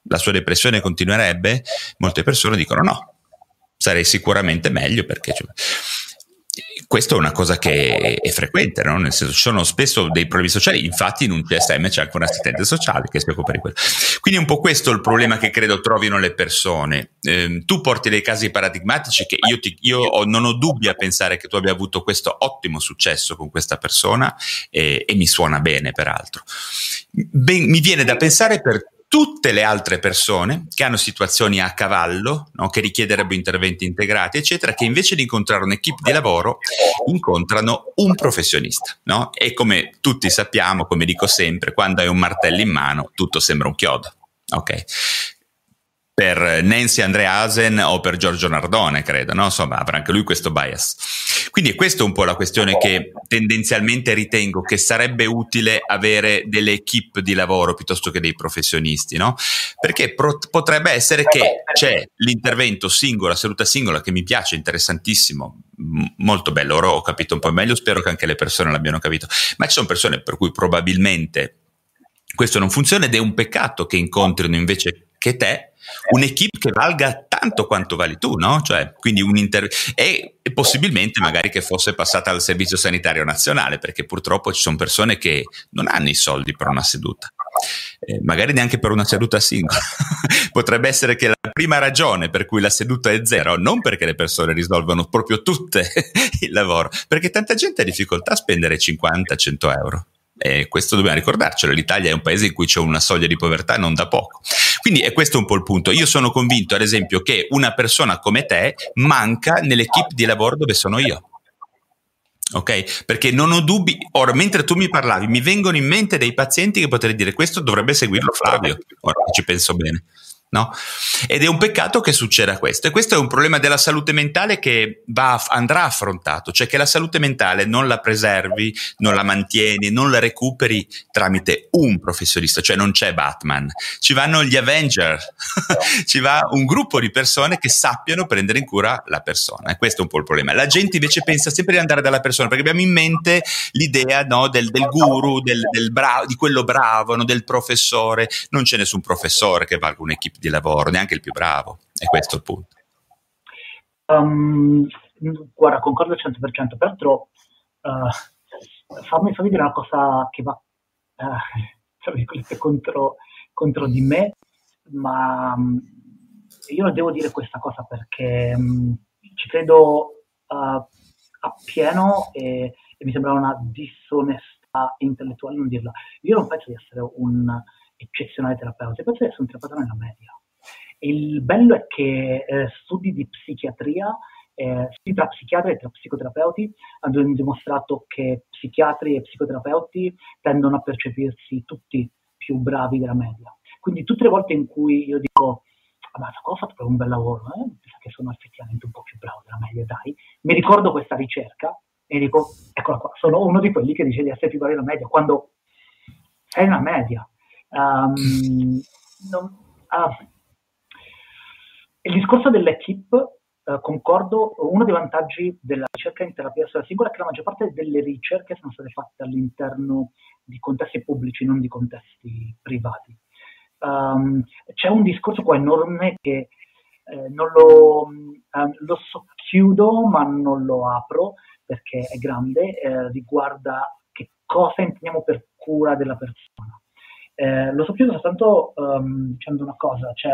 la sua depressione continuerebbe? Molte persone dicono no, sarei sicuramente meglio, perché questo è una cosa che è frequente, no? Nel senso, ci sono spesso dei problemi sociali, infatti in un CSM c'è anche un assistente sociale che si occupa di quello. Quindi è un po' questo il problema che credo trovino le persone. Tu porti dei casi paradigmatici che io non ho dubbi a pensare che tu abbia avuto questo ottimo successo con questa persona, e mi suona bene peraltro. Mi viene da pensare per tutte le altre persone che hanno situazioni a cavallo, no? Che richiederebbero interventi integrati, eccetera, che invece di incontrare un'equipe di lavoro incontrano un professionista, no? E come tutti sappiamo, come dico sempre, quando hai un martello in mano tutto sembra un chiodo, ok? Per Nancy Andreasen o per Giorgio Nardone, credo, no? Insomma, avrà anche lui questo bias. Quindi questa è un po' la questione che tendenzialmente ritengo che sarebbe utile avere delle equip di lavoro piuttosto che dei professionisti, no? Perché potrebbe essere che c'è l'intervento singolo, la seduta singola, che mi piace, interessantissimo, molto bello, ora ho capito un po' meglio, spero che anche le persone l'abbiano capito, ma ci sono persone per cui probabilmente questo non funziona, ed è un peccato che incontrino invece che te un'equipe che valga tanto quanto vali tu, no? Cioè, quindi e possibilmente magari che fosse passata al Servizio Sanitario Nazionale, perché purtroppo ci sono persone che non hanno i soldi per una seduta, magari neanche per una seduta singola. Potrebbe essere che la prima ragione per cui la seduta è zero, non perché le persone risolvono proprio tutte il lavoro, perché tanta gente ha difficoltà a spendere 50-100 euro. E questo dobbiamo ricordarcelo, l'Italia è un paese in cui c'è una soglia di povertà non da poco, quindi è questo un po' il punto. Io sono convinto, ad esempio, che una persona come te manca nell'equipe di lavoro dove sono io, ok? Perché non ho dubbi, ora mentre tu mi parlavi mi vengono in mente dei pazienti che potrei dire, questo dovrebbe seguirlo Flavio, ora ci penso bene, no? Ed è un peccato che succeda questo, e questo è un problema della salute mentale che andrà affrontato, cioè che la salute mentale non la preservi, non la mantieni, non la recuperi tramite un professionista, cioè non c'è Batman, ci vanno gli Avenger, ci va un gruppo di persone che sappiano prendere in cura la persona, e questo è un po' il problema. La gente invece pensa sempre di andare dalla persona, perché abbiamo in mente l'idea, no, del guru, di quello bravo, no, del professore. Non c'è nessun professore che valga un'equipe di lavoro, neanche il più bravo, e questo è il punto. Guarda, concordo al 100%, peraltro fammi dire una cosa che va tra virgolette contro di me, ma io non devo dire questa cosa perché ci credo appieno, e mi sembra una disonestà intellettuale non dirla. Io non penso di essere un eccezionale terapeuta, penso di essere un terapeuta nella media. Il bello è che studi di psichiatria, studi tra psichiatri e tra psicoterapeuti, hanno dimostrato che psichiatri e psicoterapeuti tendono a percepirsi tutti più bravi della media. Quindi tutte le volte in cui io dico ma ho fatto proprio un bel lavoro, penso che sono effettivamente un po' più bravo della media, dai, mi ricordo questa ricerca e dico eccola qua, sono uno di quelli che dice di essere più bravo della media, quando sei una media. Il discorso dell'equipe, concordo, uno dei vantaggi della ricerca in terapia sulla singola è che la maggior parte delle ricerche sono state fatte all'interno di contesti pubblici, non di contesti privati. C'è un discorso qua enorme che lo socchiudo ma non lo apro perché è grande, riguarda che cosa intendiamo per cura della persona. Lo socchiudo soltanto dicendo una cosa, c'è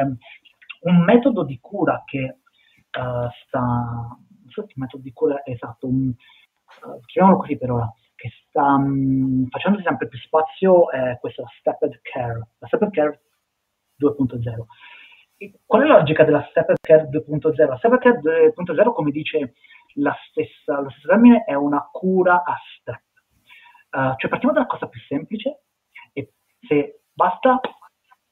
un metodo di cura che non so il metodo di cura è esatto, chiamiamolo così per ora, che sta facendo sempre più spazio, questa la Stepped Care 2.0. E qual è la logica della Stepped Care 2.0? La Stepped Care 2.0, come dice lo stesso termine, è una cura a step. Cioè partiamo dalla cosa più semplice e se basta,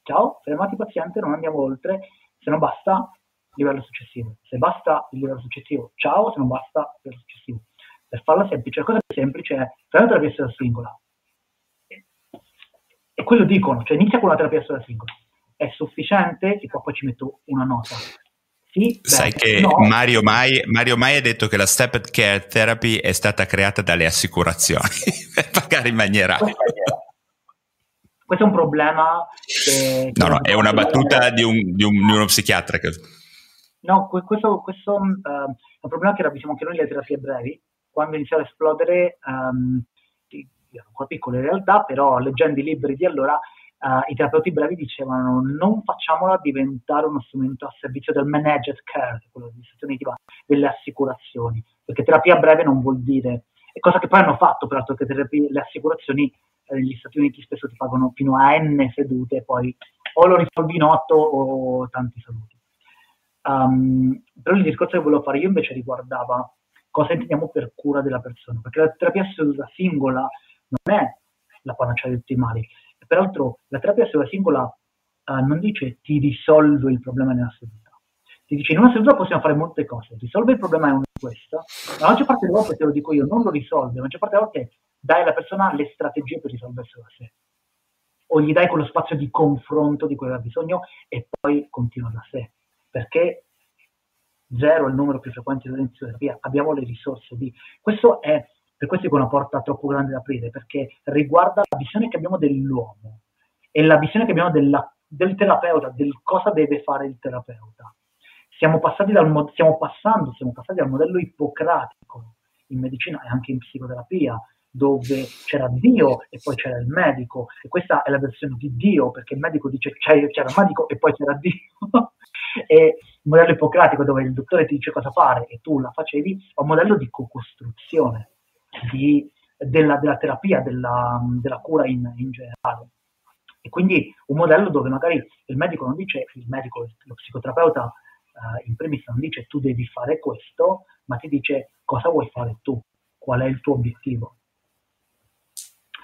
ciao, fermati paziente, non andiamo oltre, se non basta, livello successivo. Se basta il livello successivo, ciao, se non basta, livello successivo. Per farla semplice, la cosa più semplice è fare una terapia sulla singola. E quello dicono, cioè inizia con la terapia sulla singola. È sufficiente? E poi ci metto una nota. Sì, sai che no. Mario Mai ha detto che la Stepped Care Therapy è stata creata dalle assicurazioni per pagare i manierari. Questo è un problema. No, è una battuta di uno psichiatra. No, questo è un problema che ravvisiamo anche noi nelle terapie brevi. Quando iniziò ad esplodere, erano ancora piccole in realtà, però leggendo i libri di allora, i terapeuti brevi dicevano non facciamola diventare uno strumento a servizio del managed care, quello degli Stati Uniti, delle assicurazioni, perché terapia breve non vuol dire, e cosa che poi hanno fatto peraltro, che le assicurazioni negli Stati Uniti spesso ti pagano fino a n sedute e poi o lo risolvi in 8 o tanti saluti. Però il discorso che volevo fare io invece riguardava cosa intendiamo per cura della persona, perché la terapia sulla singola non è la panacea di tutti i mali, e peraltro la terapia sulla singola non dice ti risolvo il problema nella seduta, ti dice in una seduta possiamo fare molte cose, risolve il problema è una di queste, ma la maggior parte delle volte, te lo dico io, non lo risolve, la maggior parte delle volte dai alla persona le strategie per risolverselo da sé, o gli dai quello spazio di confronto di cui aveva bisogno e poi continua da sé, perché 0 è il numero più frequente di terapia, abbiamo le risorse di... Questo è, per questo è una porta troppo grande da aprire, perché riguarda la visione che abbiamo dell'uomo e la visione che abbiamo del terapeuta, del cosa deve fare il terapeuta. Siamo passati dal modello ippocratico in medicina e anche in psicoterapia, dove c'era Dio e poi c'era il medico, e questa è la versione di Dio, perché il medico dice c'era il medico e poi c'era Dio. E il modello ippocratico dove il dottore ti dice cosa fare e tu la facevi, è un modello di co-costruzione della terapia, della cura in generale, e quindi un modello dove magari lo psicoterapeuta in primis non dice tu devi fare questo, ma ti dice cosa vuoi fare tu, qual è il tuo obiettivo.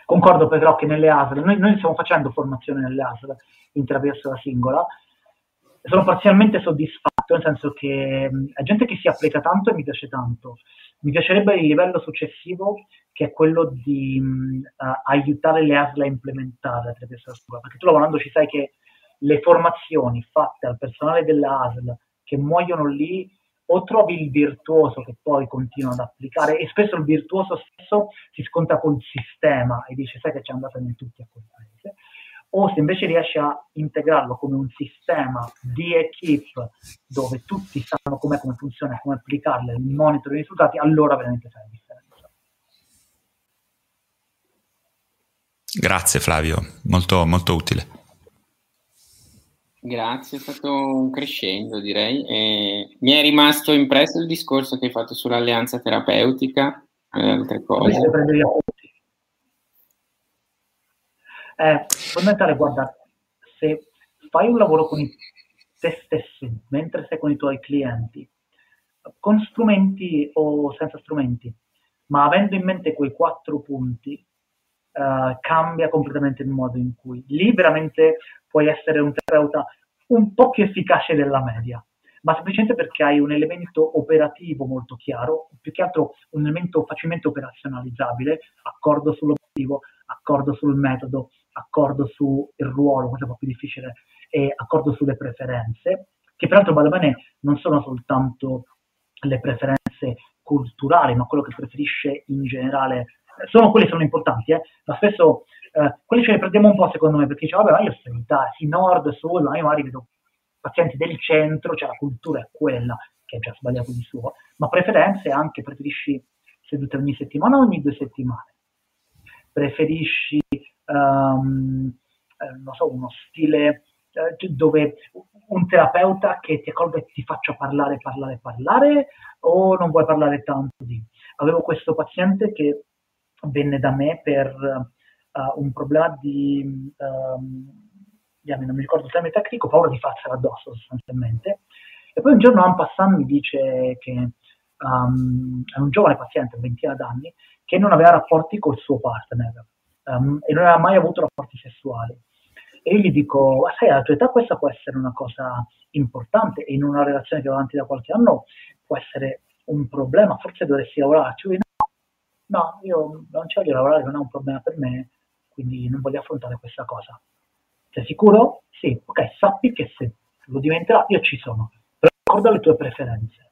Concordo però che nelle ASL, noi stiamo facendo formazione nelle ASL in terapia sulla singola, sono parzialmente soddisfatto, nel senso che è gente che si applica tanto e mi piace tanto. Mi piacerebbe il livello successivo, che è quello di aiutare le ASL a implementare la terapia, perché tu lavorandoci sai che le formazioni fatte al personale della ASL che muoiono lì, o trovi il virtuoso che poi continua ad applicare, e spesso il virtuoso stesso si sconta col sistema e dice sai che c'è andata in tutti a quel paese, o se invece riesci a integrarlo come un sistema di equip dove tutti sanno com'è, come funziona, come applicarle, il monitor dei risultati, allora veramente fai la differenza. Grazie Flavio, molto, molto utile. Grazie, è stato un crescendo direi, e mi è rimasto impresso il discorso che hai fatto sull'alleanza terapeutica e altre cose. Fondamentale, guarda, se fai un lavoro con te stesso, mentre sei con i tuoi clienti, con strumenti o senza strumenti, ma avendo in mente quei 4 punti, cambia completamente il modo in cui lì veramente puoi essere un terapeuta un po' più efficace della media, ma semplicemente perché hai un elemento operativo molto chiaro, più che altro un elemento facilmente operazionalizzabile, accordo sull'obiettivo, accordo sul metodo, accordo sul ruolo, cosa un po' più difficile, e accordo sulle preferenze, che peraltro vale bene, non sono soltanto le preferenze culturali, ma quello che preferisce in generale. Sono quelli, sono importanti, ma spesso quelli ce li perdiamo un po', secondo me, perché dice vabbè, ma io sono in nord, sud, ma io magari vedo pazienti del centro, cioè la cultura è quella, che è già sbagliato di suo, ma preferenze anche, preferisci sedute ogni settimana o ogni 2 settimane, preferisci non so, uno stile dove un terapeuta che ti accolga e ti faccia parlare, o non vuoi parlare tanto di... Avevo questo paziente che venne da me per un problema di, non mi ricordo il termine tecnico, paura di farsela addosso sostanzialmente, e poi un giorno en passant mi dice che è un giovane paziente, 20 d'anni, che non aveva rapporti col suo partner e non aveva mai avuto rapporti sessuali, e io gli dico, ma sai, alla tua età questa può essere una cosa importante, e in una relazione che va avanti da qualche anno può essere un problema, forse dovresti lavorarci. No, io non ci voglio lavorare, non è un problema per me, quindi non voglio affrontare questa cosa. Sei sicuro? Sì, ok, sappi che se lo diventerà io ci sono, però ricorda le tue preferenze.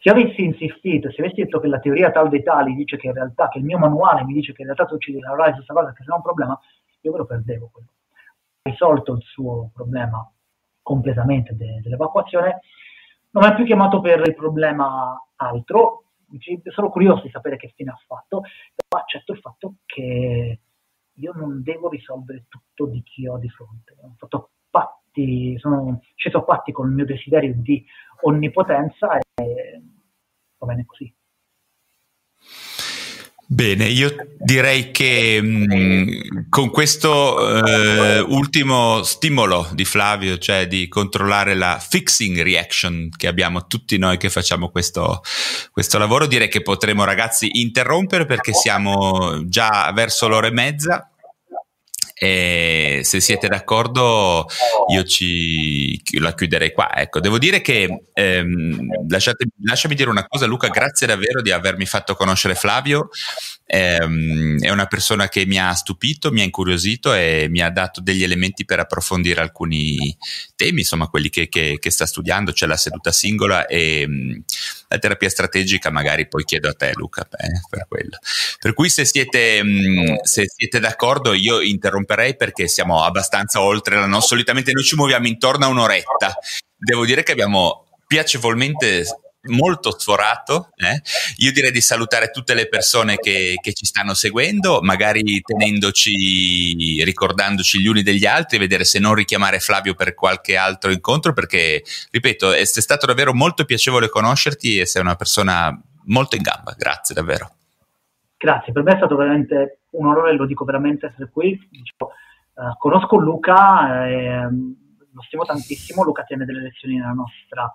Se avessi insistito, se avessi detto che la teoria tal dei tali dice che in realtà, che il mio manuale mi dice che in realtà tu ci devi lavorare su questa cosa, che se no è un problema, io ve lo perdevo quello. Ho risolto il suo problema completamente dell'evacuazione, non è più chiamato per il problema altro. Sono curioso di sapere che fine ha fatto, però accetto il fatto che io non devo risolvere tutto di chi ho di fronte. Ho fatto patti, sono sceso a patti con il mio desiderio di onnipotenza e va bene così. Bene, io direi che con questo ultimo stimolo di Flavio, cioè di controllare la fixing reaction che abbiamo tutti noi che facciamo questo lavoro, direi che potremo, ragazzi, interrompere, perché siamo già verso l'1:30. E se siete d'accordo io la chiuderei qua, ecco. Devo dire che lasciami dire una cosa, Luca, grazie davvero di avermi fatto conoscere Flavio, è una persona che mi ha stupito, mi ha incuriosito e mi ha dato degli elementi per approfondire alcuni temi, insomma quelli che sta studiando, cioè la seduta singola e la terapia strategica, magari poi chiedo a te Luca per quello. Per cui se siete d'accordo io interrompo, perché siamo abbastanza oltre la nostra, solitamente noi ci muoviamo intorno a 1 oretta. Devo dire che abbiamo piacevolmente molto sforato, Io direi di salutare tutte le persone che ci stanno seguendo, magari ricordandoci gli uni degli altri, vedere se non richiamare Flavio per qualche altro incontro, perché ripeto, è stato davvero molto piacevole conoscerti e sei una persona molto in gamba. Grazie davvero. Grazie, per me è stato veramente un onore, lo dico veramente, essere qui. Conosco Luca, lo stimo tantissimo, Luca tiene delle lezioni nella nostra